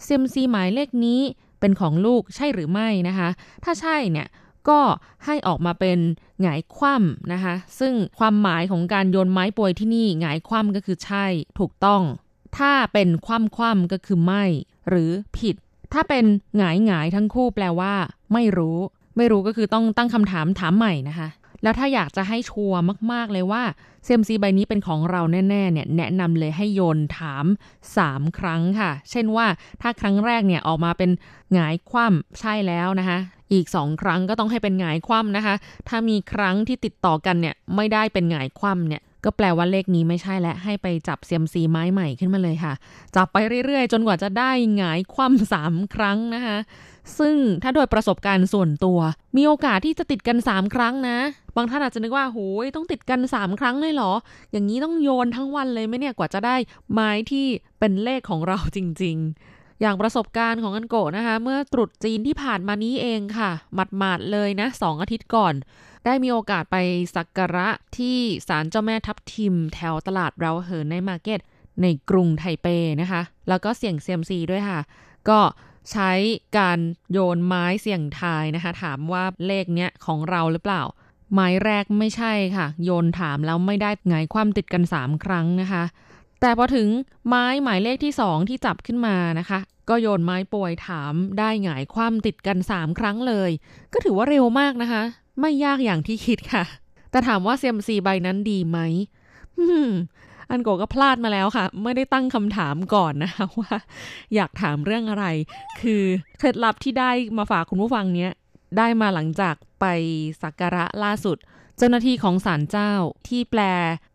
เซียมซีหมายเลขนี้เป็นของลูกใช่หรือไม่นะคะถ้าใช่เนี่ยก็ให้ออกมาเป็นหงายคว่ำนะคะซึ่งความหมายของการโยนไม้ป่วยที่นี่หงายคว่ำก็คือใช่ถูกต้องถ้าเป็นคว่ำคว่ำก็คือไม่หรือผิดถ้าเป็นหงายหงายทั้งคู่แปลว่าไม่รู้ก็คือต้องตั้งคำถามถามใหม่นะคะแล้วถ้าอยากจะให้ชัวร์มากๆเลยว่าเซียมซีใบนี้เป็นของเราแน่ๆเนี่ยแนะนำเลยให้โยนถาม3ครั้งค่ะเช่นว่าถ้าครั้งแรกเนี่ยออกมาเป็นหงายคว่ำใช่แล้วนะคะอีก2ครั้งก็ต้องให้เป็นหงายคว่ำนะคะถ้ามีครั้งที่ติดต่อกันเนี่ยไม่ได้เป็นหงายคว่ำเนี่ยก็แปลว่าเลขนี้ไม่ใช่และให้ไปจับเซียมซีไม้ใหม่ขึ้นมาเลยค่ะจับไปเรื่อยๆจนกว่าจะได้หงายคว่ำ3ครั้งนะคะซึ่งถ้าโดยประสบการณ์ส่วนตัวมีโอกาสที่จะติดกัน3ครั้งนะบางท่านอาจจะนึกว่าโหยต้องติดกัน3ครั้งเลยเหรออย่างนี้ต้องโยนทั้งวันเลยไหมเนี่ยกว่าจะได้ไม้ที่เป็นเลขของเราจริงๆอย่างประสบการณ์ของอันโกะนะคะเมื่อตรุษจีนที่ผ่านมานี้เองค่ะหมาดๆเลยนะ2อาทิตย์ก่อนได้มีโอกาสไปสักการะที่ศาลเจ้าแม่ทับทิมแถวตลาดเราเหินในมาร์เก็ตในกรุงไทเปนะคะแล้วก็เสี่ยงเซียมซีด้วยค่ะก็ใช้การโยนไม้เสี่ยงทายนะคะถามว่าเลขเนี้ยของเราหรือเปล่าไม้แรกไม่ใช่ค่ะโยนถามแล้วไม่ได้หงายคว่ำติดกัน3ครั้งนะคะแต่พอถึงไม้หมายเลขที่2ที่จับขึ้นมานะคะก็โยนไม้ป่วยถามได้หงายคว่ำติดกัน3ครั้งเลยก็ถือว่าเร็วมากนะคะไม่ยากอย่างที่คิดค่ะแต่ถามว่า CMC ใบนั้นดีไหมอันโกก็พลาดมาแล้วค่ะไม่ได้ตั้งคำถามก่อนนะคะว่าอยากถามเรื่องอะไรคือเคล็ดลับที่ได้มาฝากคุณผู้ฟังเนี้ยได้มาหลังจากไปสักการะล่าสุดเจ้าหน้าที่ของศาลเจ้าที่แปล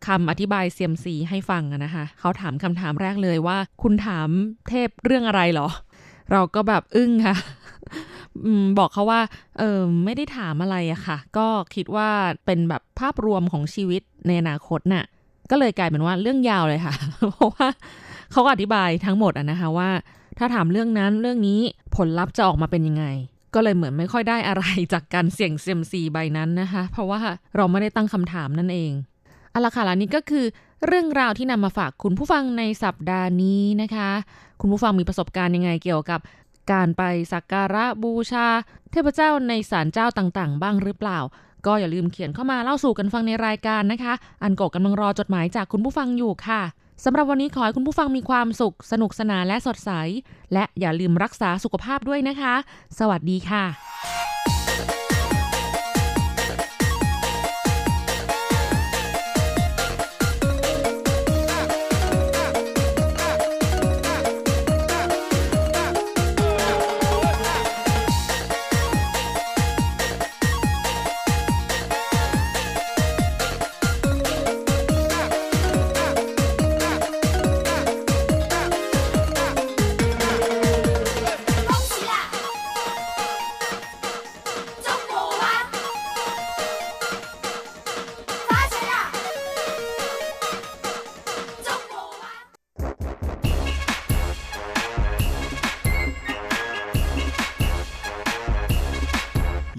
คำอธิบาย CMC ให้ฟังนะคะเขาถามคำถามแรกเลยว่าคุณถามเทพเรื่องอะไรหรอเราก็แบบอึ้งค่ะบอกเขาว่าไม่ได้ถามอะไรอะค่ะก็คิดว่าเป็นแบบภาพรวมของชีวิตในอนาคตน่ะก็เลยกลายเป็นว่าเรื่องยาวเลยค่ะเพราะว่าเขาอธิบายทั้งหมดนะคะว่าถ้าถามเรื่องนั้นเรื่องนี้ผลลัพธ์จะออกมาเป็นยังไงก็เลยเหมือนไม่ค่อยได้อะไรจากการเสี่ยงเซียมซีใบนั้นนะคะเพราะว่าเราไม่ได้ตั้งคำถามนั่นเองเอาล่ะค่ะแล้วนี่ก็คือเรื่องราวที่นำมาฝากคุณผู้ฟังในสัปดาห์นี้นะคะคุณผู้ฟังมีประสบการณ์ยังไงเกี่ยวกับการไปสักการะบูชาเทพเจ้าในศาลเจ้าต่างๆบ้างหรือเปล่าก็อย่าลืมเขียนเข้ามาเล่าสู่กันฟังในรายการนะคะอันโกะกำลังรอจดหมายจากคุณผู้ฟังอยู่ค่ะสำหรับวันนี้ขอให้คุณผู้ฟังมีความสุขสนุกสนานและสดใสและอย่าลืมรักษาสุขภาพด้วยนะคะสวัสดีค่ะ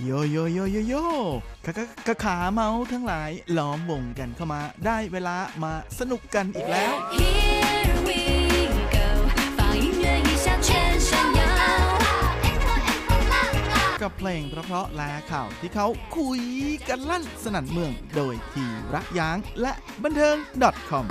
โยโยโยโยโยขาเมาทั้งหลายล้อมวงกันเข้ามาได้เวลามาสนุกกันอีกแล้วกับเพลงเพราะๆและข่าวที่เขาคุยกันลั่นสนั่นเมืองโดยทีรักยางและบันเทิง .com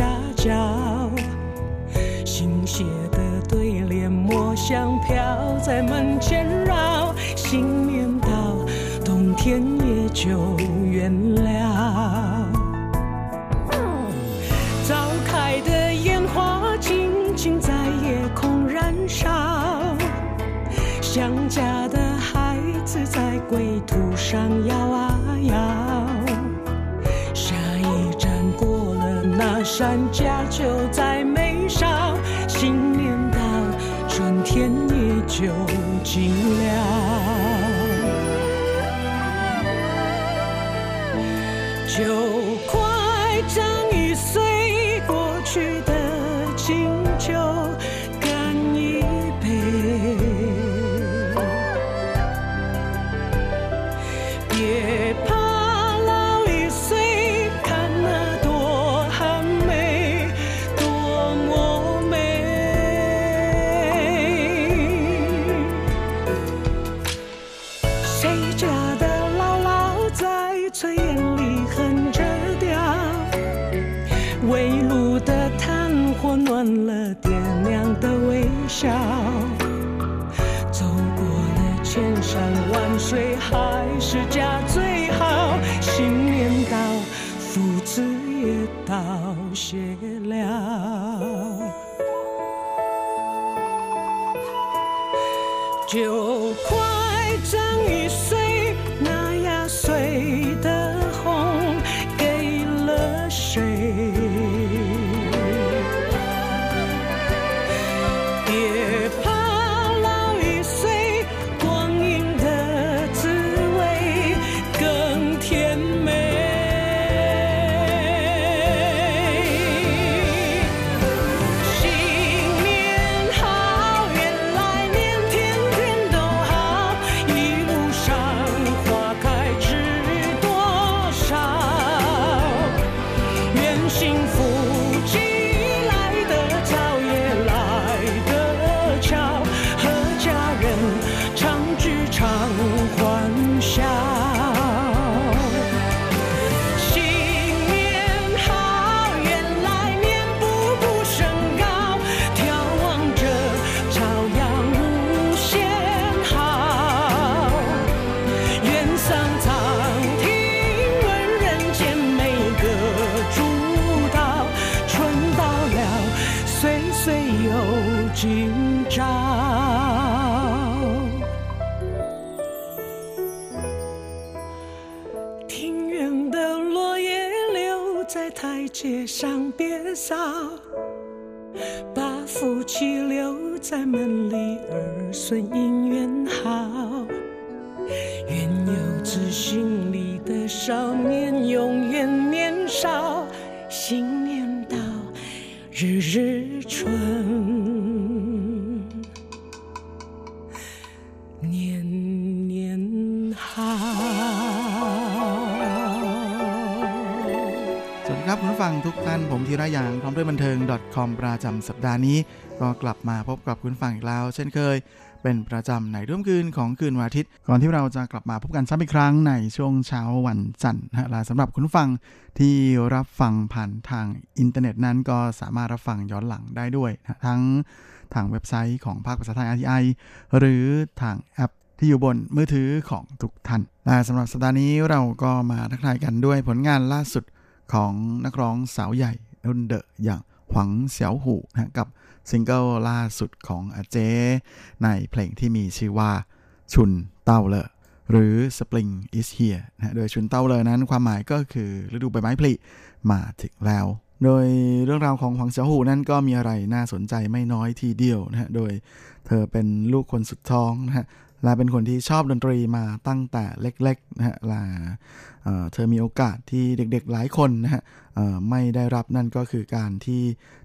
บันเทิง .com ประจำสัปดาห์นี้ก็กลับมาพบกับคุณฟังอีกแล้วเช่นเคยเป็นประจำในรุ่มคืนของคืนวันอาทิตย์ก่อนที่เราจะกลับมาพบกันซ้ำอีกครั้งในช่วงเช้าวันจันทร์นะฮะสำหรับคุณฟังที่รับฟังผ่านทางอินเทอร์เน็ตนั้นก็สามารถรับฟังย้อนหลังได้ด้วยนะทั้งทางเว็บไซต์ของภาคภาษาไทย RTI หรือทางแอปที่อยู่บนมือถือของทุกท่านและสำหรับสัปดาห์นี้เราก็มาทักทายกันด้วยผลงานล่าสุดของนักร้องสาวใหญ่รุ่นเดอะอย่าง หวังเสี่ยวหูนะกับซิงเกิลล่าสุดของอาเจในเพลงที่มีชื่อว่าชุนเต้าเลอหรือ Spring is here นะโดยชุนเต้าเลอนั้นความหมายก็คือฤดูใบไม้ผลิมาถึงแล้วโดยเรื่องราวของหวังเสี่ยวหูนั้นก็มีอะไรน่าสนใจไม่น้อยทีเดียวนะฮะโดยเธอเป็นลูกคนสุดท้องนะฮะและเป็นคนที่ชอบดนตรีมาตั้งแต่เล็กๆนะฮะและเธอมีโอกาสที่เด็กๆหลายคนนะฮะไม่ได้รับนั่นก็คือการที่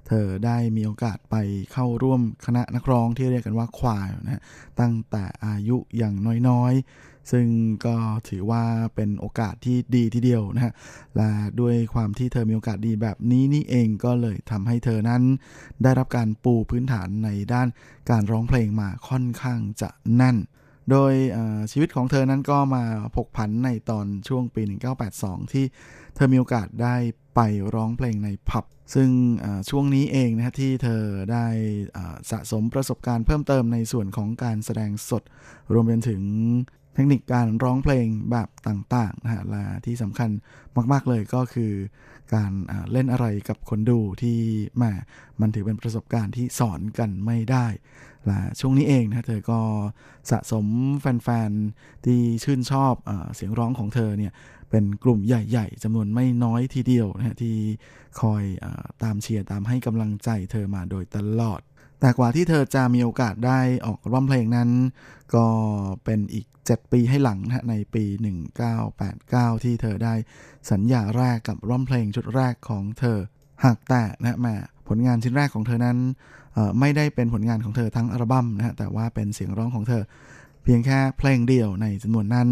เธอได้มีโอกาสไปเข้าร่วมคณะนักร้องที่เรียกกันว่าควายนะฮะตั้งแต่อายุอย่างน้อยๆซึ่งก็ถือว่าเป็นโอกาสที่ดีทีเดียวนะฮะและด้วยความที่เธอมีโอกาสดีแบบนี้นี่เองก็เลยทำให้เธอนั้นได้รับการปูพื้นฐานในด้านการร้องเพลงมาค่อนข้างจะแน่นโดยชีวิตของเธอนั้นก็มาผกผันในตอนช่วงปี1982ที่เธอมีโอกาสได้ไปร้องเพลงในผับซึ่งช่วงนี้เองนะที่เธอได้สะสมประสบการณ์เพิ่มเติมในส่วนของการแสดงสดรวมไปถึงเทคนิคการร้องเพลงแบบต่างๆนะฮะและที่สำคัญมากๆเลยก็คือการเล่นอะไรกับคนดูที่มันถือเป็นประสบการณ์ที่สอนกันไม่ได้และช่วงนี้เองนะเธอก็สะสมแฟนๆที่ชื่นชอบเสียงร้องของเธอเนี่ยเป็นกลุ่มใหญ่ๆจำนวนไม่น้อยทีเดียวนะฮะที่คอยตามเชียร์ตามให้กำลังใจเธอมาโดยตลอดแต่กว่าที่เธอจะมีโอกาสได้ออกร้องเพลงนั้นก็เป็นอีก7ปีให้หลังนะในปี1989ที่เธอได้สัญญาแรกกับร้องเพลงชุดแรกของเธอหากแต่นะผลงานชิ้นแรกของเธอนั้นไม่ได้เป็นผลงานของเธอทั้งอัลบั้มนะแต่ว่าเป็นเสียงร้องของเธอเพียงแค่เพลงเดียวในจำนวนนั้น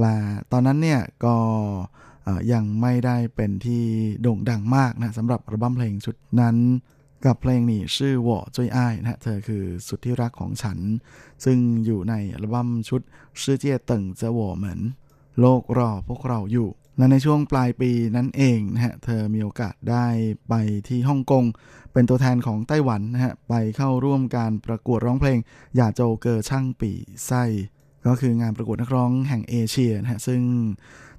และตอนนั้นเนี่ยก็ยังไม่ได้เป็นที่โด่งดังมากนะสำหรับอัลบั้มเพลงชุดนั้นกับเพลงนี้ชื่อว่าจุ้ยอ้ายนะฮะเธอคือสุดที่รักของฉันซึ่งอยู่ในอัลบั้มชุดชื่อเจียเติ่งเจ๋อหัวเหมือนโลกรอพวกเราอยู่และในช่วงปลายปีนั้นเองนะฮะเธอมีโอกาสได้ไปที่ฮ่องกงเป็นตัวแทนของไต้หวันนะฮะไปเข้าร่วมการประกวดร้องเพลงอย่าโจเกอช่างปีไส้ก็คืองานประกวดนักร้องแห่งเอเชียนะฮะซึ่ง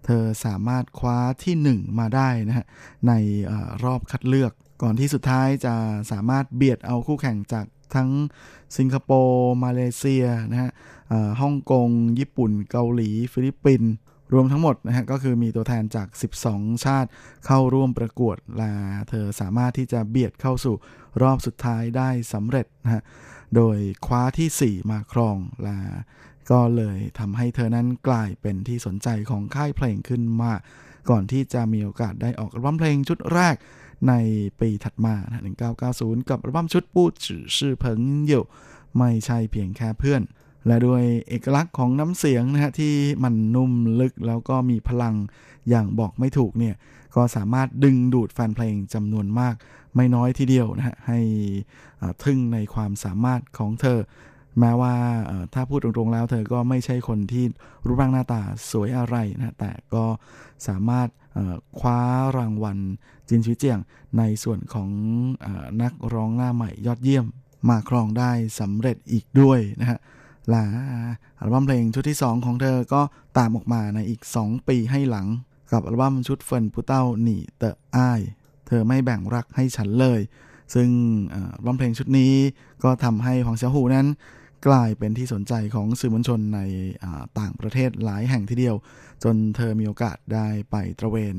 เธอสามารถคว้าที่1มาได้นะฮะในรอบคัดเลือกก่อนที่สุดท้ายจะสามารถเบียดเอาคู่แข่งจากทั้งสิงคโปร์มาเลเซียนะฮะฮ่องกงญี่ปุ่นเกาหลีฟิลิปปินส์รวมทั้งหมดนะฮะก็คือมีตัวแทนจาก12ชาติเข้าร่วมประกวดและเธอสามารถที่จะเบียดเข้าสู่รอบสุดท้ายได้สำเร็จนะฮะโดยคว้าที่4มาครองและก็เลยทำให้เธอนั้นกลายเป็นที่สนใจของค่ายเพลงขึ้นมาก่อนที่จะมีโอกาสได้ออกอัลบั้มเพลงชุดแรกในปีถัดมานะ1990กับอัลบั้มชุดปู้จื่อชื่อเพิงเยี่ยวไม่ใช่เพียงแค่เพื่อนและด้วยเอกลักษณ์ของน้ำเสียงนะฮะที่มันนุ่มลึกแล้วก็มีพลังอย่างบอกไม่ถูกเนี่ยก็สามารถดึงดูดแฟนเพลงจำนวนมากไม่น้อยทีเดียวนะฮะให้ทึ่งในความสามารถของเธอแม้ว่าถ้าพูดตรงๆแล้วเธอก็ไม่ใช่คนที่รูปร่างหน้าตาสวยอะไรนะแต่ก็สามารถคว้ารางวัลจินชิเจียงในส่วนของนักร้องหน้าใหม่ยอดเยี่ยมมาครองได้สำเร็จอีกด้วยนะฮะและอัลบั้มเพลงชุดที่2ของเธอก็ตามออกมาในอีก2ปีให้หลังกับอัลบั้มชุดเฟินผู้เต้าหนีเตออ้ายเธอไม่แบ่งรักให้ฉันเลยซึ่งอัลบั้มเพลงชุดนี้ก็ทำให้หวังเสี่ยวหูนั้นกลายเป็นที่สนใจของสื่อมวลชนในต่างประเทศหลายแห่งทีเดียวจนเธอมีโอกาสได้ไปตระเวน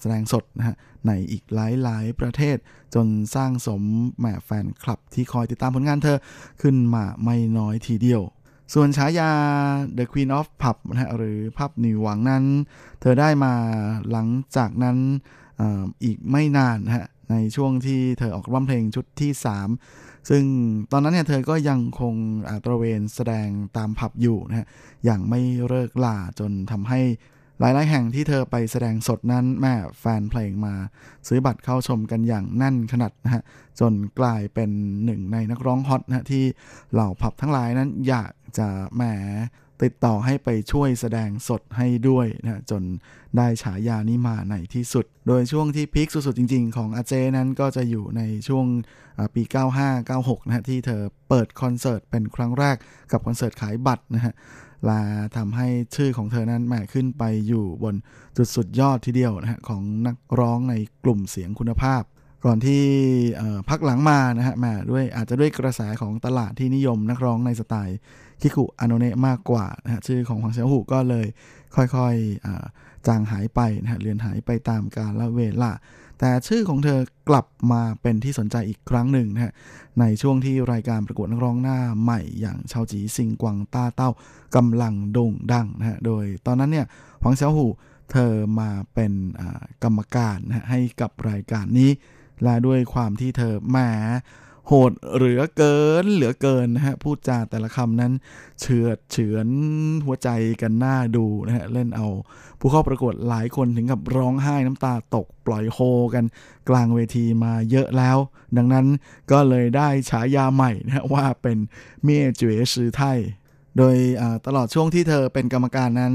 แสดงสดนะฮะในอีกหลายประเทศจนสร้างสมแฟนคลับที่คอยติดตามผลงานเธอขึ้นมาไม่น้อยทีเดียวส่วนฉายา The Queen of Pub นะฮะหรือพับหนีหวังนั้นเธอได้มาหลังจากนั้นอีกไม่นานนะฮะในช่วงที่เธอออกร้องเพลงชุดที่3ซึ่งตอนนั้นเนี่ยเธอก็ยังคงตระเวนแสดงตามผับอยู่นะฮะอย่างไม่เลิกลาจนทำให้หลายๆแห่งที่เธอไปแสดงสดนั้นแฟนเพลงมาซื้อบัตรเข้าชมกันอย่างแน่นขนาดนะฮะจนกลายเป็นหนึ่งในนักร้องฮอตนะฮะที่เหล่าผับทั้งหลายนั้นอยากจะติดต่อให้ไปช่วยแสดงสดให้ด้วยนะจนได้ฉายานี้มาในที่สุดโดยช่วงที่พีคสุดๆจริงๆของอาเจนั้นก็จะอยู่ในช่วงปี95-96นะฮะที่เธอเปิดคอนเสิร์ตเป็นครั้งแรกกับคอนเสิร์ตขายบัตรนะฮะและทำให้ชื่อของเธอนั้นขึ้นไปอยู่บนจุดสุดยอดทีเดียวนะฮะของนักร้องในกลุ่มเสียงคุณภาพ ก่อนที่พักหลังมานะฮะมาด้วยอาจจะด้วยกระแสของตลาดที่นิยมนักร้องในสไตล์คิคุอาโนเนะมากกว่านะฮะชื่อของหวังเสี่ยวหูก็เลยค่อยๆจางหายไปนะฮะเลือนหายไปตามกาลเวลาแต่ชื่อของเธอกลับมาเป็นที่สนใจอีกครั้งหนึ่งนะฮะในช่วงที่รายการประกวดนักร้องหน้าใหม่อย่างชาวจีซิงกวางต้าเต้ากำลังโด่งดังนะฮะโดยตอนนั้นเนี่ยหวังเสี่ยวหูเธอมาเป็นกรรมการนะฮะให้กับรายการนี้และด้วยความที่เธอแหมโหดเหลือเกินนะฮะพูดจาแต่ละคำนั้นเฉือดเฉือนหัวใจกันหน้าดูนะฮะเล่นเอาผู้เข้าประกวดหลายคนถึงกับร้องไห้น้ำตาตกปล่อยโฮกันกลางเวทีมาเยอะแล้วดังนั้นก็เลยได้ฉายาใหม่นะว่าเป็นเมี่ยเจ๋อซือไทยโดยตลอดช่วงที่เธอเป็นกรรมการนั้น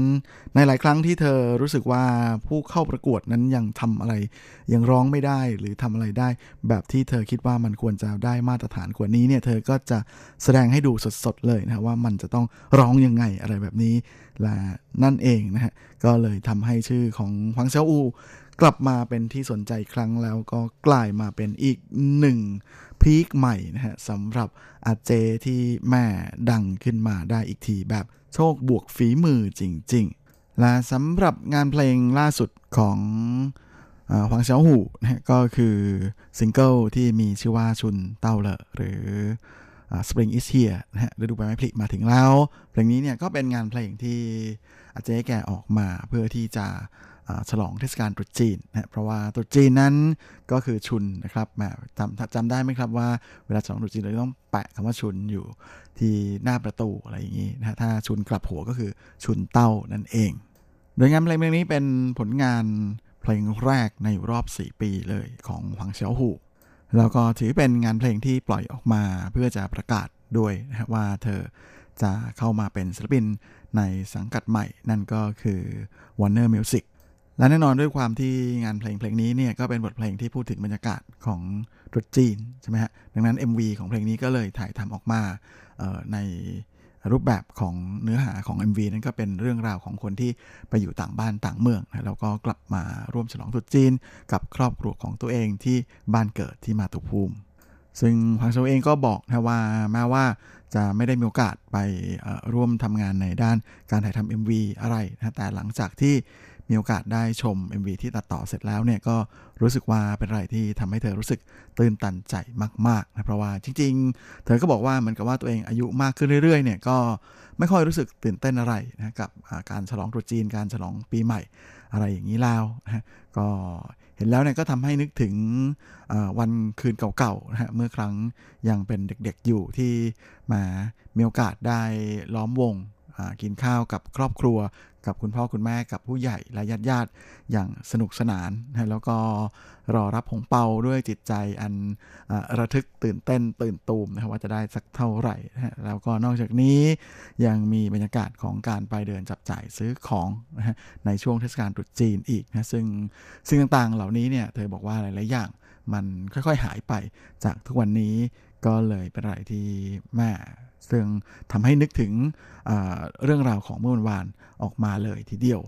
ในหลายครั้งที่เธอรู้สึกว่าผู้เข้าประกวดนั้นยังทำอะไรยังร้องไม่ได้หรือทำอะไรได้แบบที่เธอคิดว่ามันควรจะได้มาตรฐานกว่านี้เนี่ยเธอก็จะแสดงให้ดูสดๆเลยนะว่ามันจะต้องร้องยังไงอะไรแบบนี้และนั่นเองนะฮะก็เลยทำให้ชื่อของหวังเซียวอูกลับมาเป็นที่สนใจครั้งแล้วก็กลายมาเป็นอีกหนึ่งพีคใหม่นะฮะสำหรับอาเจที่แม่ดังขึ้นมาได้อีกทีแบบโชคบวกฝีมือจริงๆและสำหรับงานเพลงล่าสุดของหวังเซียวหูนะฮะก็คือซิงเกิลที่มีชื่อว่าชุนเต้าเหล่อหรือ Spring is Here นะฮะฤดูใบไม้ผลิมาถึงแล้วเพลงนี้เนี่ยก็เป็นงานเพลงที่อาเจแกออกมาเพื่อที่จะฉลองเทศกาลตรุษจีนนะเพราะว่าตรุษจีนนั้นก็คือชุนนะครับจำได้ไหมครับว่าเวลาฉลองตรุษจีนเราต้องแปะคำว่าชุนอยู่ที่หน้าประตูอะไรอย่างนี้นะถ้าชุนกลับหัวก็คือชุนเต้านั่นเองโดยงานเพลงนี้เป็นผลงานเพลงแรกในรอบ4ปีเลยของหวังเสี่ยวหูแล้วก็ถือเป็นงานเพลงที่ปล่อยออกมาเพื่อจะประกาศด้วยนะว่าเธอจะเข้ามาเป็นศิลปินในสังกัดใหม่นั่นก็คือ Warner Musicและแน่นอนด้วยความที่งานเพลงนี้เนี่ยก็เป็นบทเพลงที่พูดถึงบรรยากาศของตรุษจีนใช่ไหมฮะดังนั้น MV ของเพลงนี้ก็เลยถ่ายทำออกมาในรูปแบบของเนื้อหาของ MV นั้นก็เป็นเรื่องราวของคนที่ไปอยู่ต่างบ้านต่างเมืองนะแล้วก็กลับมาร่วมฉลองตรุษจีนกับครอบครัวของตัวเองที่บ้านเกิดที่มาตุภูมิซึ่งหวังเซียวเองก็บอกนะว่าแม้ว่าจะไม่ได้มีโอกาสไปร่วมทำงานในด้านการถ่ายทำ MV อะไรนะแต่หลังจากที่มีโอกาสได้ชม MV ที่ตัดต่อเสร็จแล้วเนี่ยก็รู้สึกว่าเป็นอะไรที่ทำให้เธอรู้สึกตื่นตันใจมากๆนะเพราะว่าจริงๆเธอก็บอกว่าเหมือนกับว่าตัวเองอายุมากขึ้นเรื่อยๆเนี่ยก็ไม่ค่อยรู้สึกตื่นเต้นอะไรนะกับการฉลองตรุษจีนการฉลองปีใหม่อะไรอย่างนี้แล้วนะก็เห็นแล้วเนี่ยก็ทำให้นึกถึงวันคืนเก่าๆนะฮะเมื่อครั้งยังเป็นเด็กๆอยู่ที่มามีโอกาสได้ล้อมวงกินข้าวกับครอบครัวกับคุณพ่อคุณแม่กับผู้ใหญ่และญาติๆอย่างสนุกสนานนะแล้วก็รอรับหงเปาด้วยจิตใจอันระทึกตื่นเต้นตื่นตูมนะว่าจะได้สักเท่าไหร่นะแล้วก็นอกจากนี้ยังมีบรรยากาศของการไปเดินจับจ่ายซื้อของนะในช่วงเทศกาลตรุษจีนอีกนะซึ่งต่างๆเหล่านี้เนี่ยเธอบอกว่าหลายๆอย่างมันค่อยๆหายไปจากทุกวันนี้ก็เลยเป็นอะไรที่แม่ซึ่งทำให้นึกถึงเรื่องราวของเมื่อวันวานออกมาเลยทีเดียว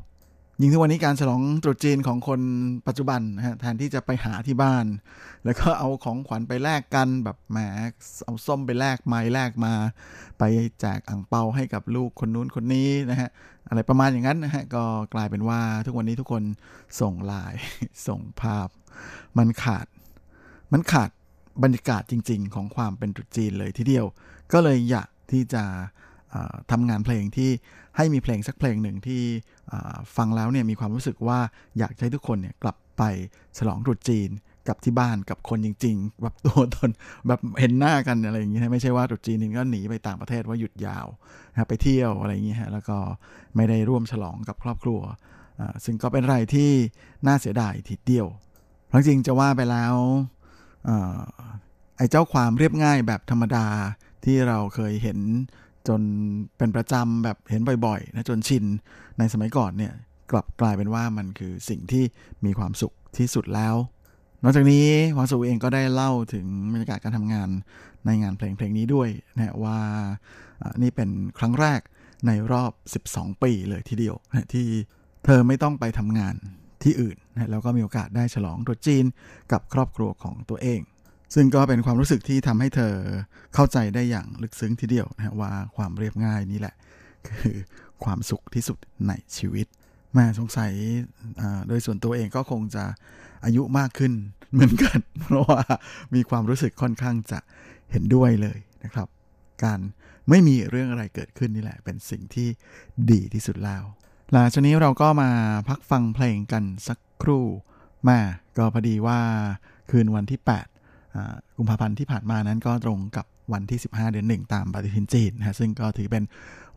ยิ่งทุกวันนี้การฉลองตรุษจีนของคนปัจจุบันนะฮะแทนที่จะไปหาที่บ้านแล้วก็เอาของขวัญไปแลกกันแบบแหมเอาส้มไปแลกไม้แลกมาไปแจกอั่งเปาให้กับลูกคนนู้นคนนี้นะฮะอะไรประมาณอย่างนั้นนะฮะก็กลายเป็นว่าทุกวันนี้ทุกคนส่งไลน์ส่งภาพมันขาดบรรยากาศจริงๆของความเป็นตรุษจีนเลยทีเดียวก็เลยอยากที่จะทำงานเพลงที่ให้มีเพลงสักเพลงหนึ่งที่ฟังแล้วเนี่ยมีความรู้สึกว่าอยากให้ทุกคนเนี่ยกลับไปฉลองตรุษจีนกับที่บ้านกับคนจริงๆแบบตัวตนแบบเห็นหน้ากันอะไรอย่างเงี้ยไม่ใช่ว่าตรุษจีนนี่ก็หนีไปต่างประเทศว่าหยุดยาวนะไปเที่ยวอะไรอย่างเงี้ยแล้วก็ไม่ได้ร่วมฉลองกับครอบครัวซึ่งก็เป็นอะไรที่น่าเสียดายทีเดียวทั้งจริงจะว่าไปแล้วไอ้เจ้าความเรียบง่ายแบบธรรมดาที่เราเคยเห็นจนเป็นประจำแบบเห็นบ่อยๆนะจนชินในสมัยก่อนเนี่ยกลับกลายเป็นว่ามันคือสิ่งที่มีความสุขที่สุดแล้วนอกจากนี้หวังเสี่ยวหูเองก็ได้เล่าถึงบรรยากาศการทำงานในงานเพลงนี้ด้วยนะว่านี่เป็นครั้งแรกในรอบ12 ปีเลยทีเดียวนะที่เธอไม่ต้องไปทำงาน ที่อื่นนะแล้วก็มีโอกาสได้ฉลองตรุษจีนกับครอบครัวของตัวเองซึ่งก็เป็นความรู้สึกที่ทำให้เธอเข้าใจได้อย่างลึกซึ้งทีเดียวนะว่าความเรียบง่ายนี่แหละคือความสุขที่สุดในชีวิตแม่สงสัยโดยส่วนตัวเองก็คงจะอายุมากขึ้นเหมือนกันเพราะว่ามีความรู้สึกค่อนข้างจะเห็นด้วยเลยนะครับการไม่มีเรื่องอะไรเกิดขึ้นนี่แหละเป็นสิ่งที่ดีที่สุดแล้วหลังจากนี้เราก็มาพักฟังเพลงกันสักครู่มาก็พอดีว่าคืนวันที่8กุมภาพันธ์ที่ผ่านมานั้นก็ตรงกับวันที่15เดือน1ตามปฏิทินจีนนะซึ่งก็ถือเป็น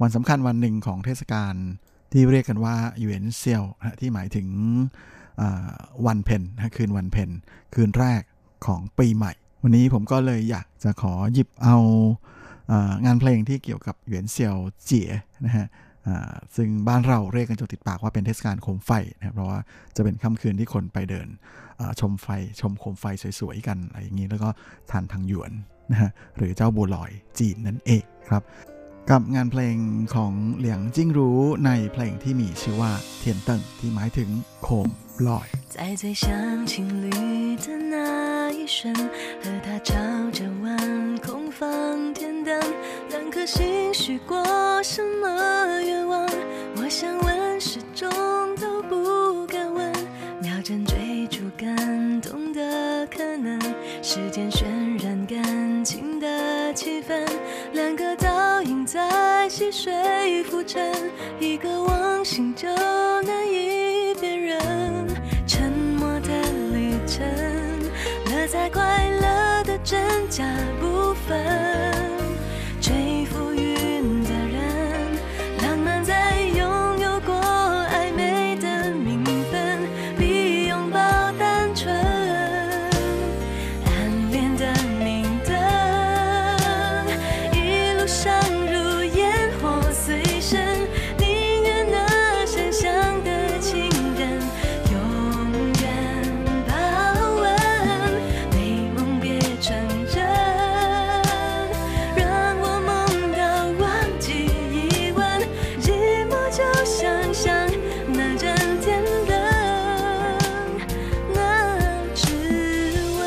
วันสำคัญวันหนึ่งของเทศกาลที่เรียกกันว่าหยวนเซียวนะที่หมายถึงวันเพ็ญนะคืนวันเพ็ญคืนแรกของปีใหม่วันนี้ผมก็เลยอยากจะขอหยิบเอางานเพลงที่เกี่ยวกับหยวนเซียวเจี๋ยนะฮะซึ่งบ้านเราเรียกกันจนติดปากว่าเป็นเทศกาลโคมไฟนะเพราะว่าจะเป็นค่ำคืนที่คนไปเดินชมไฟชมโคมไฟสวยๆกันอะไรอย่างนี้แล้วก็ทานทางหยวนนะฮะหรือเจ้าบัวลอยจีนนั่นเองครับกับงานเพลงของเหลียงจิ้งรู้ในเพลงที่มีชื่อว่าเทียนเติ้งที่หมายถึงโคมลอย两个倒影在溪水浮沉，一个忘形就难以辨认。沉默的旅程，乐在快乐的真假不分。追浮云的人，浪漫在拥有过暧昧的名分，比拥抱单纯。暗恋的明灯，一路上如烟火随身，宁愿那善想的情人永远保温，美梦别成真，让我梦到忘记一吻，寂寞就想象那盏天灯，那指纹。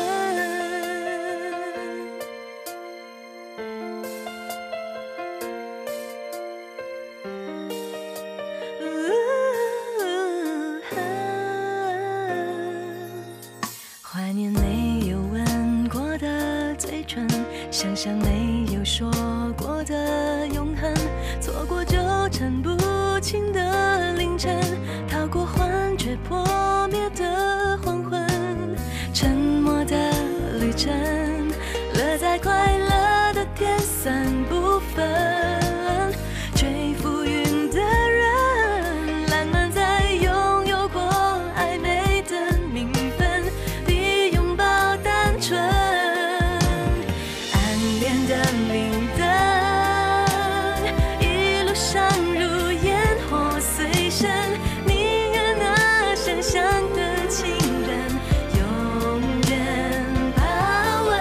怀念没有吻过的嘴唇，想象没有说过的永恒，错过纠缠不清的凌晨，逃过幻觉破灭的黄昏，沉默的旅程，乐在快乐的天散不分。追浮云的人，浪漫在拥有过暧昧的名分，比拥抱单纯。暗恋的明灯，一路上如烟火随身，宁愿那善想的情人永远保温，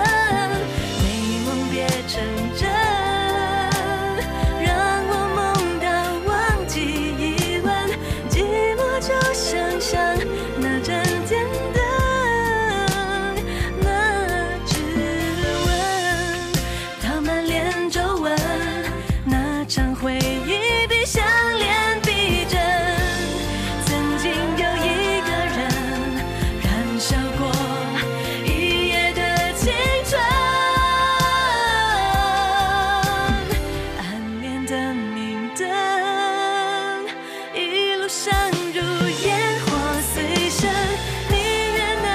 美梦别成真，让我梦到忘记一吻，寂寞就想象那盏天灯，那指纹，套满脸皱纹，那场回忆比相恋逼真，曾经有一个人燃烧过一夜的青春，暗恋的明灯，一路上如烟火随身，宁愿那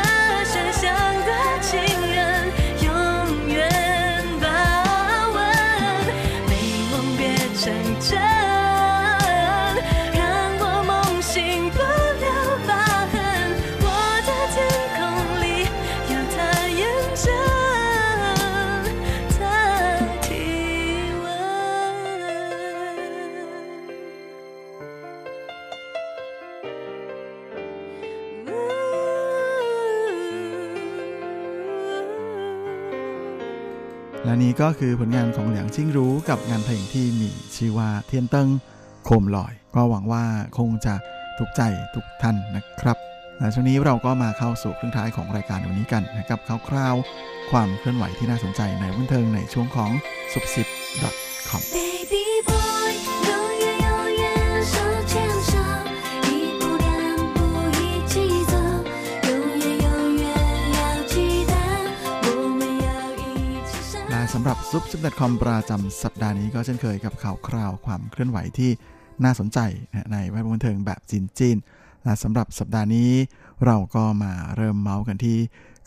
善想的情人永远保温，美梦别成真，让我梦醒不留疤痕，我的天空里有他眼神，他体温。และนี้ก็คือผลงานของเหลียงจิ้งรู้กับงานเพลงที่มีชื่อว่าเทียนเติ้งโคมลอยก็หวังว่าคงจะถูกใจทุกท่านนะครับ ช่วงนี้เราก็มาเข้าสู่ครึ่งท้ายของรายการวันนี้กันนะครับคร่าวๆความเคลื่อนไหวที่น่าสนใจในวันเทิงในช่วงของ subsip.comสำหรับซุปซิปดอทคอมประจำสัปดาห์นี้ก็เช่นเคยกับข่าวคราวความเคลื่อนไหวที่น่าสนใจในแวดวงบันเทิงแบบจีนๆสำหรับสัปดาห์นี้เราก็มาเริ่มเมาส์กันที่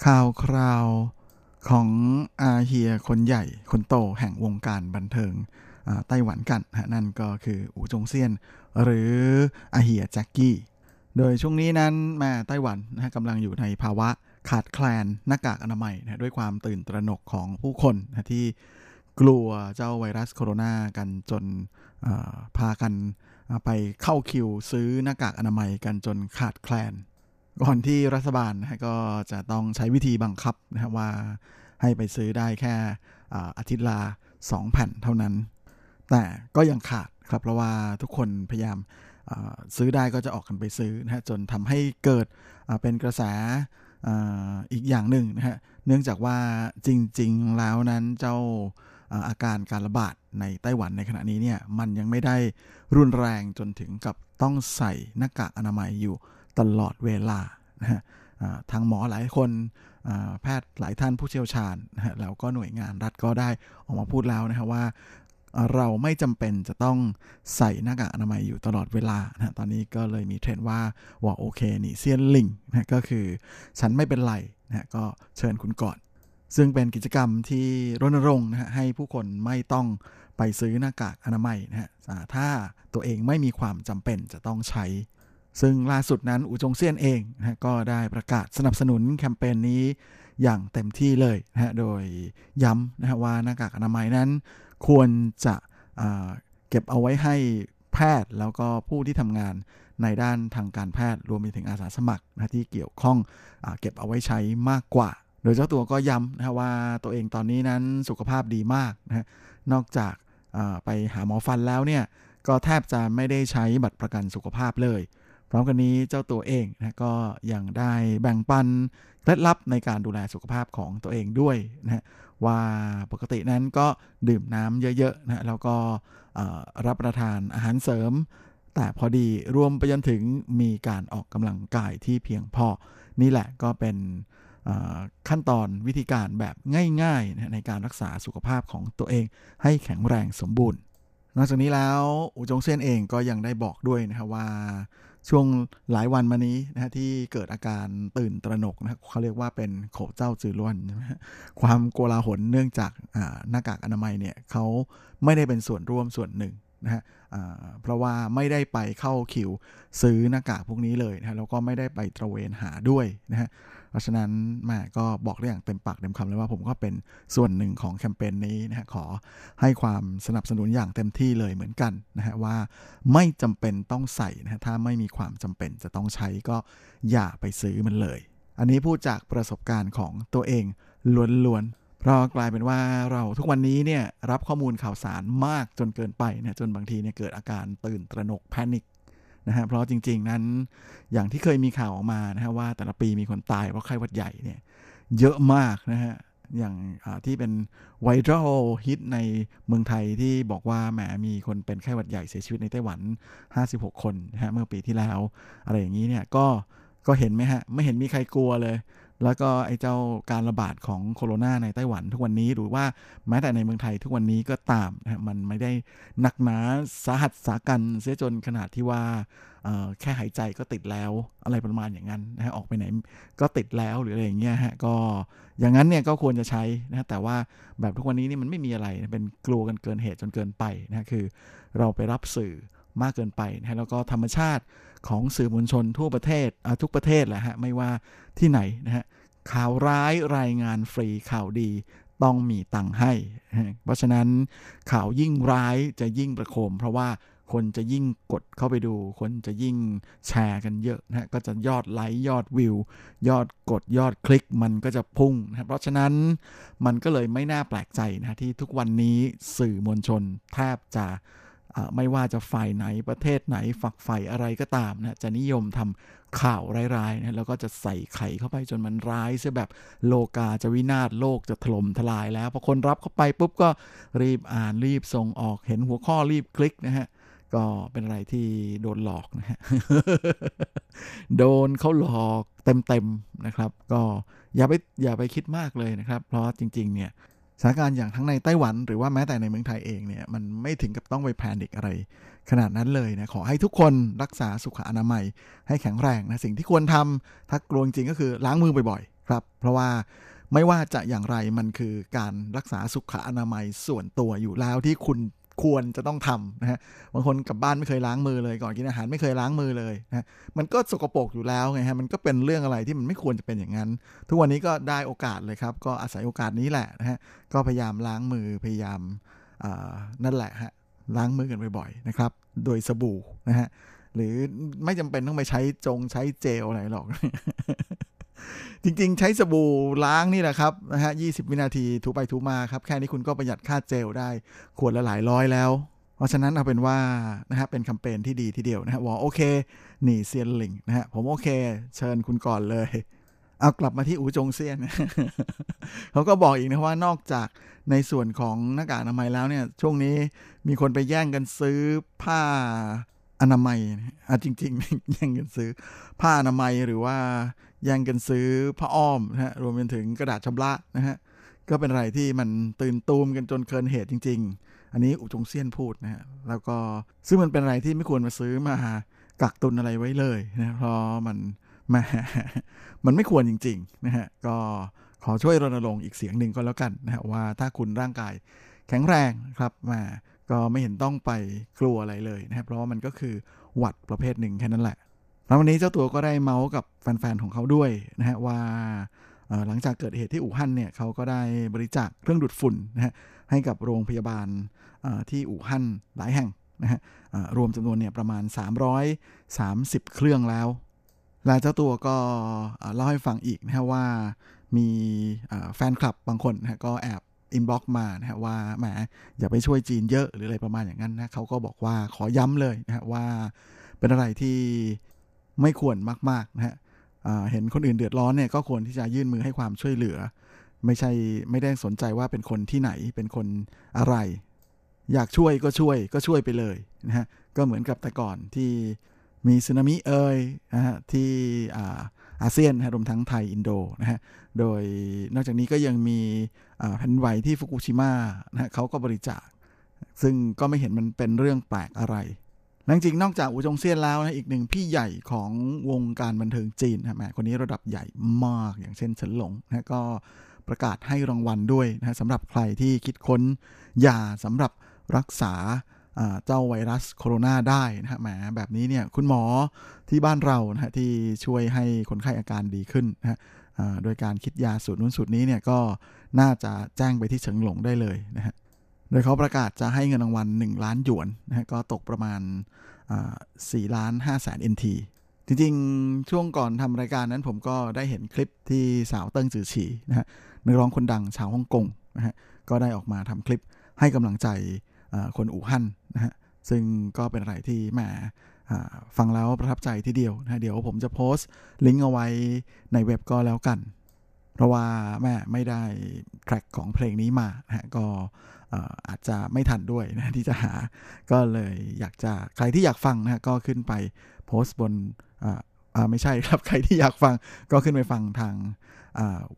ข่าวคราวของอาเฮียคนใหญ่คนโตแห่งวงการบันเทิงไต้หวันกันนั่นก็คืออู่จงเซียนหรืออาเฮียแจ็คกี้โดยช่วงนี้นั้นมาไต้หวันกำลังอยู่ในภาวะขาดแคลนหน้ากากอนามัยนะด้วยความตื่นตระหนกของผู้คนนะที่กลัวเจ้าไวรัสโคโรนากันจนพากันไปเข้าคิวซื้อหน้ากากอนามัยกันจนขาดแคลนก่อนที่รัฐบาลนะก็จะต้องใช้วิธีบังคับนะว่าให้ไปซื้อได้แค่อาทิตย์ละ2แผ่นเท่านั้นแต่ก็ยังขาดครับเพราะว่าทุกคนพยายามซื้อได้ก็จะออกกันไปซื้อนะจนทำให้เกิดเป็นกระแสอีกอย่างหนึ่งนะฮะเนื่องจากว่าจริงๆแล้วนั้นเจ้าอาการการระบาดในไต้หวันในขณะนี้เนี่ยมันยังไม่ได้รุนแรงจนถึงกับต้องใส่หน้ากากอนามัยอยู่ตลอดเวลานะฮะทางหมอหลายคนแพทย์หลายท่านผู้เชี่ยวชาญนะฮะแล้วก็หน่วยงานรัฐก็ได้ออกมาพูดแล้วนะฮะว่าเราไม่จำเป็นจะต้องใส่หน้ากากอนามัยอยู่ตลอดเวลานะตอนนี้ก็เลยมีเทรนด์ว่าโอเคนี่เซียนหลิงนะก็คือฉันไม่เป็นไรนะก็เชิญคุณก่อนซึ่งเป็นกิจกรรมที่รณรงค์นะฮะให้ผู้คนไม่ต้องไปซื้อหน้ากากอนามัยนะฮะถ้าตัวเองไม่มีความจำเป็นจะต้องใช้ซึ่งล่าสุดนั้นอู่จงเซียนเองนะก็ได้ประกาศสนับสนุนแคมเปญ นี้อย่างเต็มที่เลยนะฮะโดยย้ำนะฮะว่าหน้ากากอนามัยนั้นควรจะเก็บเอาไว้ให้แพทย์แล้วก็ผู้ที่ทำงานในด้านทางการแพทย์รวมไปถึงอาสาสมัครนะที่เกี่ยวข้องเก็บเอาไว้ใช้มากกว่าโดยเจ้าตัวก็ย้ำนะว่าตัวเองตอนนี้นั้นสุขภาพดีมากนะนอกจากไปหาหมอฟันแล้วเนี่ยก็แทบจะไม่ได้ใช้บัตรประกันสุขภาพเลยพร้อมกันนี้เจ้าตัวเองนะก็ยังได้แบ่งปันเคล็ดลับในการดูแลสุขภาพของตัวเองด้วยนะว่าปกตินั้นก็ดื่มน้ำเยอะๆนะแล้วก็รับประทานอาหารเสริมแต่พอดีรวมไปจนถึงมีการออกกำลังกายที่เพียงพอนี่แหละก็เป็นขั้นตอนวิธีการแบบง่ายๆนะในการรักษาสุขภาพของตัวเองให้แข็งแรงสมบูรณ์นอกจากนี้แล้วอู่จงเซียนเองก็ยังได้บอกด้วยนะครับว่าช่วงหลายวันมานี้นะที่เกิดอาการตื่นตระหนกนะเขาเรียกว่าเป็นโขเจ้าจือล้วนความโกลาหลเนื่องจากหน้ากากอนามัยเนี่ยเขาไม่ได้เป็นส่วนร่วมส่วนหนึ่งนะฮะเพราะว่าไม่ได้ไปเข้าคิวซื้อหน้ากากพวกนี้เลยนะแล้วก็ไม่ได้ไปตระเวนหาด้วยนะฮะเพราะฉะนั้นมาก็บอกได้อย่างเต็มปากเต็มคำเลยว่าผมก็เป็นส่วนหนึ่งของแคมเปญ นี้นะฮะขอให้ความสนับสนุนอย่างเต็มที่เลยเหมือนกันนะฮะว่าไม่จำเป็นต้องใส่นะฮะถ้าไม่มีความจำเป็นจะต้องใช้ก็อย่าไปซื้อมันเลยอันนี้พูดจากประสบการณ์ของตัวเองล้วนๆเพราะกลายเป็นว่าเราทุกวันนี้เนี่ยรับข้อมูลข่าวสารมากจนเกินไปนะจนบางทีเนี่ยเกิดอาการตื่นตระหนกแพนิคนะฮะเพราะจริงๆนั้นอย่างที่เคยมีข่าวออกมานะฮะว่าแต่ละปีมีคนตายเพราะไข้หวัดใหญ่เนี่ยเยอะมากนะฮะอย่างที่เป็นไวรัลฮิตในเมืองไทยที่บอกว่าแหมมีคนเป็นไข้หวัดใหญ่เสียชีวิตในไต้หวัน56คนนะฮะเมื่อปีที่แล้วอะไรอย่างนี้เนี่ยก็เห็นไหมฮะไม่เห็นมีใครกลัวเลยแล้วก็ไอ้เจ้าการระบาดของโคโรนาในไต้หวันทุกวันนี้หรือว่าแม้แต่ในเมืองไทยทุกวันนี้ก็ตามนะมันไม่ได้หนักหนาสาหัสสากันเสียจนขนาดที่ว่าแค่หายใจก็ติดแล้วอะไรประมาณอย่างนั้นนะออกไปไหนก็ติดแล้วหรืออะไรอย่างเงี้ยฮะก็อย่างนั้นเนี่ยก็ควรจะใช้นะแต่ว่าแบบทุกวันนี้นี่มันไม่มีอะไรเป็นกลัวกันเกินเหตุจนเกินไปนะคือเราไปรับสื่อมากเกินไปนะแล้วก็ธรรมชาติของสื่อมวลชนทั่วประเทศทุกประเทศแหละฮะไม่ว่าที่ไหนนะฮะข่าวร้ายรายงานฟรีข่าวดีต้องมีตังค์ให้เพราะฉะนั้นข่าวยิ่งร้ายจะยิ่งประโคมเพราะว่าคนจะยิ่งกดเข้าไปดูคนจะยิ่งแชร์กันเยอะนะฮะก็จะยอดไลค์ยอดวิวยอดกดยอดคลิกมันก็จะพุ่งนะเพราะฉะนั้นมันก็เลยไม่น่าแปลกใจนะที่ทุกวันนี้สื่อมวลชนแทบจะ ไม่ว่าจะฝ่ายไหนประเทศไหนฝักใฝ่อะไรก็ตามนะจะนิยมทำข่าวร้ายๆนะแล้วก็จะใส่ไข่เข้าไปจนมันร้ายซะแบบโลกาจะวินาศโลกจะถล่มทลายแล้วพอคนรับเข้าไปปุ๊บก็รีบอ่านรีบส่งออกเห็นหัวข้อรีบคลิกนะฮะก็เป็นอะไรที่โดนหลอกนะฮะโดนเขาหลอกเต็มๆนะครับก็อย่าไปคิดมากเลยนะครับเพราะจริงๆเนี่ยสถานการณ์อย่างทั้งในไต้หวันหรือว่าแม้แต่ในเมืองไทยเองเนี่ยมันไม่ถึงกับต้องไปแพนิคอะไรขนาดนั้นเลยนะขอให้ทุกคนรักษาสุขอนามัยให้แข็งแรงนะสิ่งที่ควรทำถ้ากลัวจริงก็คือล้างมือบ่อยๆครับเพราะว่าไม่ว่าจะอย่างไรมันคือการรักษาสุขอนามัยส่วนตัวอยู่แล้วที่คุณควรจะต้องทำนะฮะบางคนกลับบ้านไม่เคยล้างมือเลยก่อนกินอาหารไม่เคยล้างมือเลยนะมันก็สกปรกอยู่แล้วไงฮะมันก็เป็นเรื่องอะไรที่มันไม่ควรจะเป็นอย่างนั้นทุกวันนี้ก็ได้โอกาสเลยครับก็อาศัยโอกาสนี้แหละนะฮะก็พยายามล้างมือพยายามนั่นแหละฮะล้างมือกันบ่อยๆนะครับโดยสบู่นะฮะหรือไม่จำเป็นต้องไปใช้เจลอะไรหรอก จริงๆใช้สบู่ล้างนี่แหละครับนะฮะ20วินาทีถูไปถูมาครับแค่นี้คุณก็ประหยัดค่าเจลได้ขวดละหลายร้อยแล้วเพราะฉะนั้นเอาเป็นว่านะฮะเป็นแคมเปญที่ดีทีเดียวนะฮะว่าโอเคหนีเซียนหลิงนะฮะผมโอเคเชิญคุณก่อนเลยเอากลับมาที่อู่จงเซียน เขาก็บอกอีกนะว่านอกจากในส่วนของหน้ากากอนามัยแล้วเนี่ยช่วงนี้มีคนไปแย่งกันซื้อผ้าอนามัยจริงๆแย่งกันซื้อผ้าอนามัยหรือว่าแย่งกันซื้อผ้าอ้อมนะฮะรวมไปถึงกระดาษชำระนะฮะก็เป็นอะไรที่มันตื่นตูมกันจนเกินเหตุจริงๆอันนี้อู่จงเซียนพูดนะฮะแล้วก็ซึ่งมันเป็นอะไรที่ไม่ควรมาซื้อมากักตุนอะไรไว้เลยนะเพราะมันไม่ควรจริงๆนะฮะก็ขอช่วยรณรงค์อีกเสียงหนึ่งก็แล้วกันนะฮะว่าถ้าคุณร่างกายแข็งแรงครับมาก็ไม่เห็นต้องไปกลัวอะไรเลยนะครับเพราะว่ามันก็คือหวัดประเภทหนึ่งแค่นั้นแหละแล้ววันนี้เจ้าตัวก็ได้เมาส์กับแฟนๆของเขาด้วยนะฮะว่าหลังจากเกิดเหตุที่อู่ฮั่นเนี่ยเขาก็ได้บริจาคเครื่องดูดฝุ่นนะฮะให้กับโรงพยาบาลที่อู่ฮั่นหลายแห่งนะฮะรวมจำนวนเนี่ยประมาณ330เครื่องแล้วและเจ้าตัวก็เล่าให้ฟังอีกนะฮะว่ามีแฟนคลับบางคนนะฮะก็แอบอินบ็อกซ์มานะฮะว่าแหมอย่าไปช่วยจีนเยอะหรืออะไรประมาณอย่างนั้นนะเขาก็บอกว่าขอย้ำเลยนะฮะว่าเป็นอะไรที่ไม่ควรมากๆนะฮะเห็นคนอื่นเดือดร้อนเนี่ยก็ควรที่จะยื่นมือให้ความช่วยเหลือไม่ได้สนใจว่าเป็นคนที่ไหนเป็นคนอะไรอยากช่วยก็ช่วยไปเลยนะฮะก็เหมือนกับแต่ก่อนที่มีสึนามิเอ่ยนะฮะที่อาเซียนรวมทั้งไทยอินโดนะฮะโดยนอกจากนี้ก็ยังมีแผ่นไหวที่ฟุกุชิมะนะฮะเขาก็บริจาคซึ่งก็ไม่เห็นมันเป็นเรื่องแปลกอะไรจริงๆนอกจากอู่จงเซียนแล้วนะอีกหนึ่งพี่ใหญ่ของวงการบันเทิงจีนนะฮะคนนี้ระดับใหญ่มากอย่างเช่นเฉินหลงนะก็ประกาศให้รางวัลด้วยนะสำหรับใครที่คิดค้นยาสำหรับรักษาเจ้าไวรัสโคโรนาได้นะฮะแหมแบบนี้เนี่ยคุณหมอที่บ้านเรานะฮะที่ช่วยให้คนไข้อาการดีขึ้นนะฮะโดยการคิดยาสูตรนู้นสูตรนี้เนี่ยก็น่าจะแจ้งไปที่เฉิงหลงได้เลยนะฮะโดยเขาประกาศจะให้เงินรางวัล1ล้านหยวนนะฮะก็ตกประมาณ4,500,000 NT จริงๆช่วงก่อนทำรายการนั้นผมก็ได้เห็นคลิปที่สาวเติ้งจือฉีนะฮะนักร้องคนดังชาวฮ่องกงนะฮะก็ได้ออกมาทำคลิปให้กำลังใจคนอู่ฮั่นนะฮะซึ่งก็เป็นอะไรที่แหมฟังแล้วประทับใจทีเดียวนะเดี๋ยวผมจะโพสต์ลิงก์เอาไว้ในเว็บก็แล้วกันเพราะว่าแหมไม่ได้แทร็กของเพลงนี้มานะฮะก็อาจจะไม่ทันด้วยนะที่จะหาก็เลยอยากจะใครที่อยากฟังนะฮะก็ขึ้นไปโพสต์บนไม่ใช่ครับใครที่อยากฟังก็ขึ้นไปฟังทาง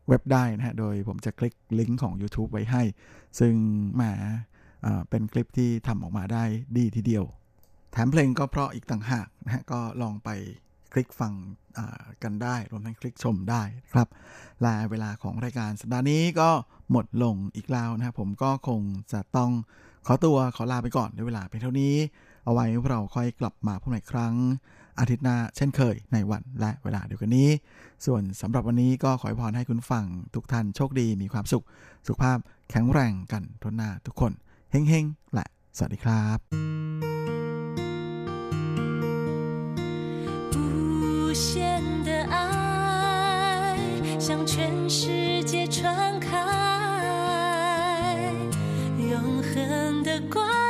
เว็บได้นะฮะโดยผมจะคลิกลิงก์ของ YouTube ไว้ให้ซึ่งแหมเป็นคลิปที่ทำออกมาได้ดีทีเดียวแถมเพลงก็เพราะอีกต่างหากนะฮะก็ลองไปคลิกฟังกันได้รวมทั้งคลิกชมได้ครับและเวลาของรายการสัปดาห์นี้ก็หมดลงอีกแล้วนะครับผมก็คงจะต้องขอลาไปก่อนในเวลาเพียงเท่านี้เอาไว้เราค่อยกลับมาพบกันอีกครั้งอาทิตย์หน้าเช่นเคยในวันและเวลาเดียวกันนี้ส่วนสำหรับวันนี้ก็ขออวยพรให้คุณฟังทุกท่านโชคดีมีความสุขสุขภาพแข็งแรงกันทุกหน้าทุกคนเฮ้งๆแหละสวัสดีครับ无限的爱向全世界传开永恒的光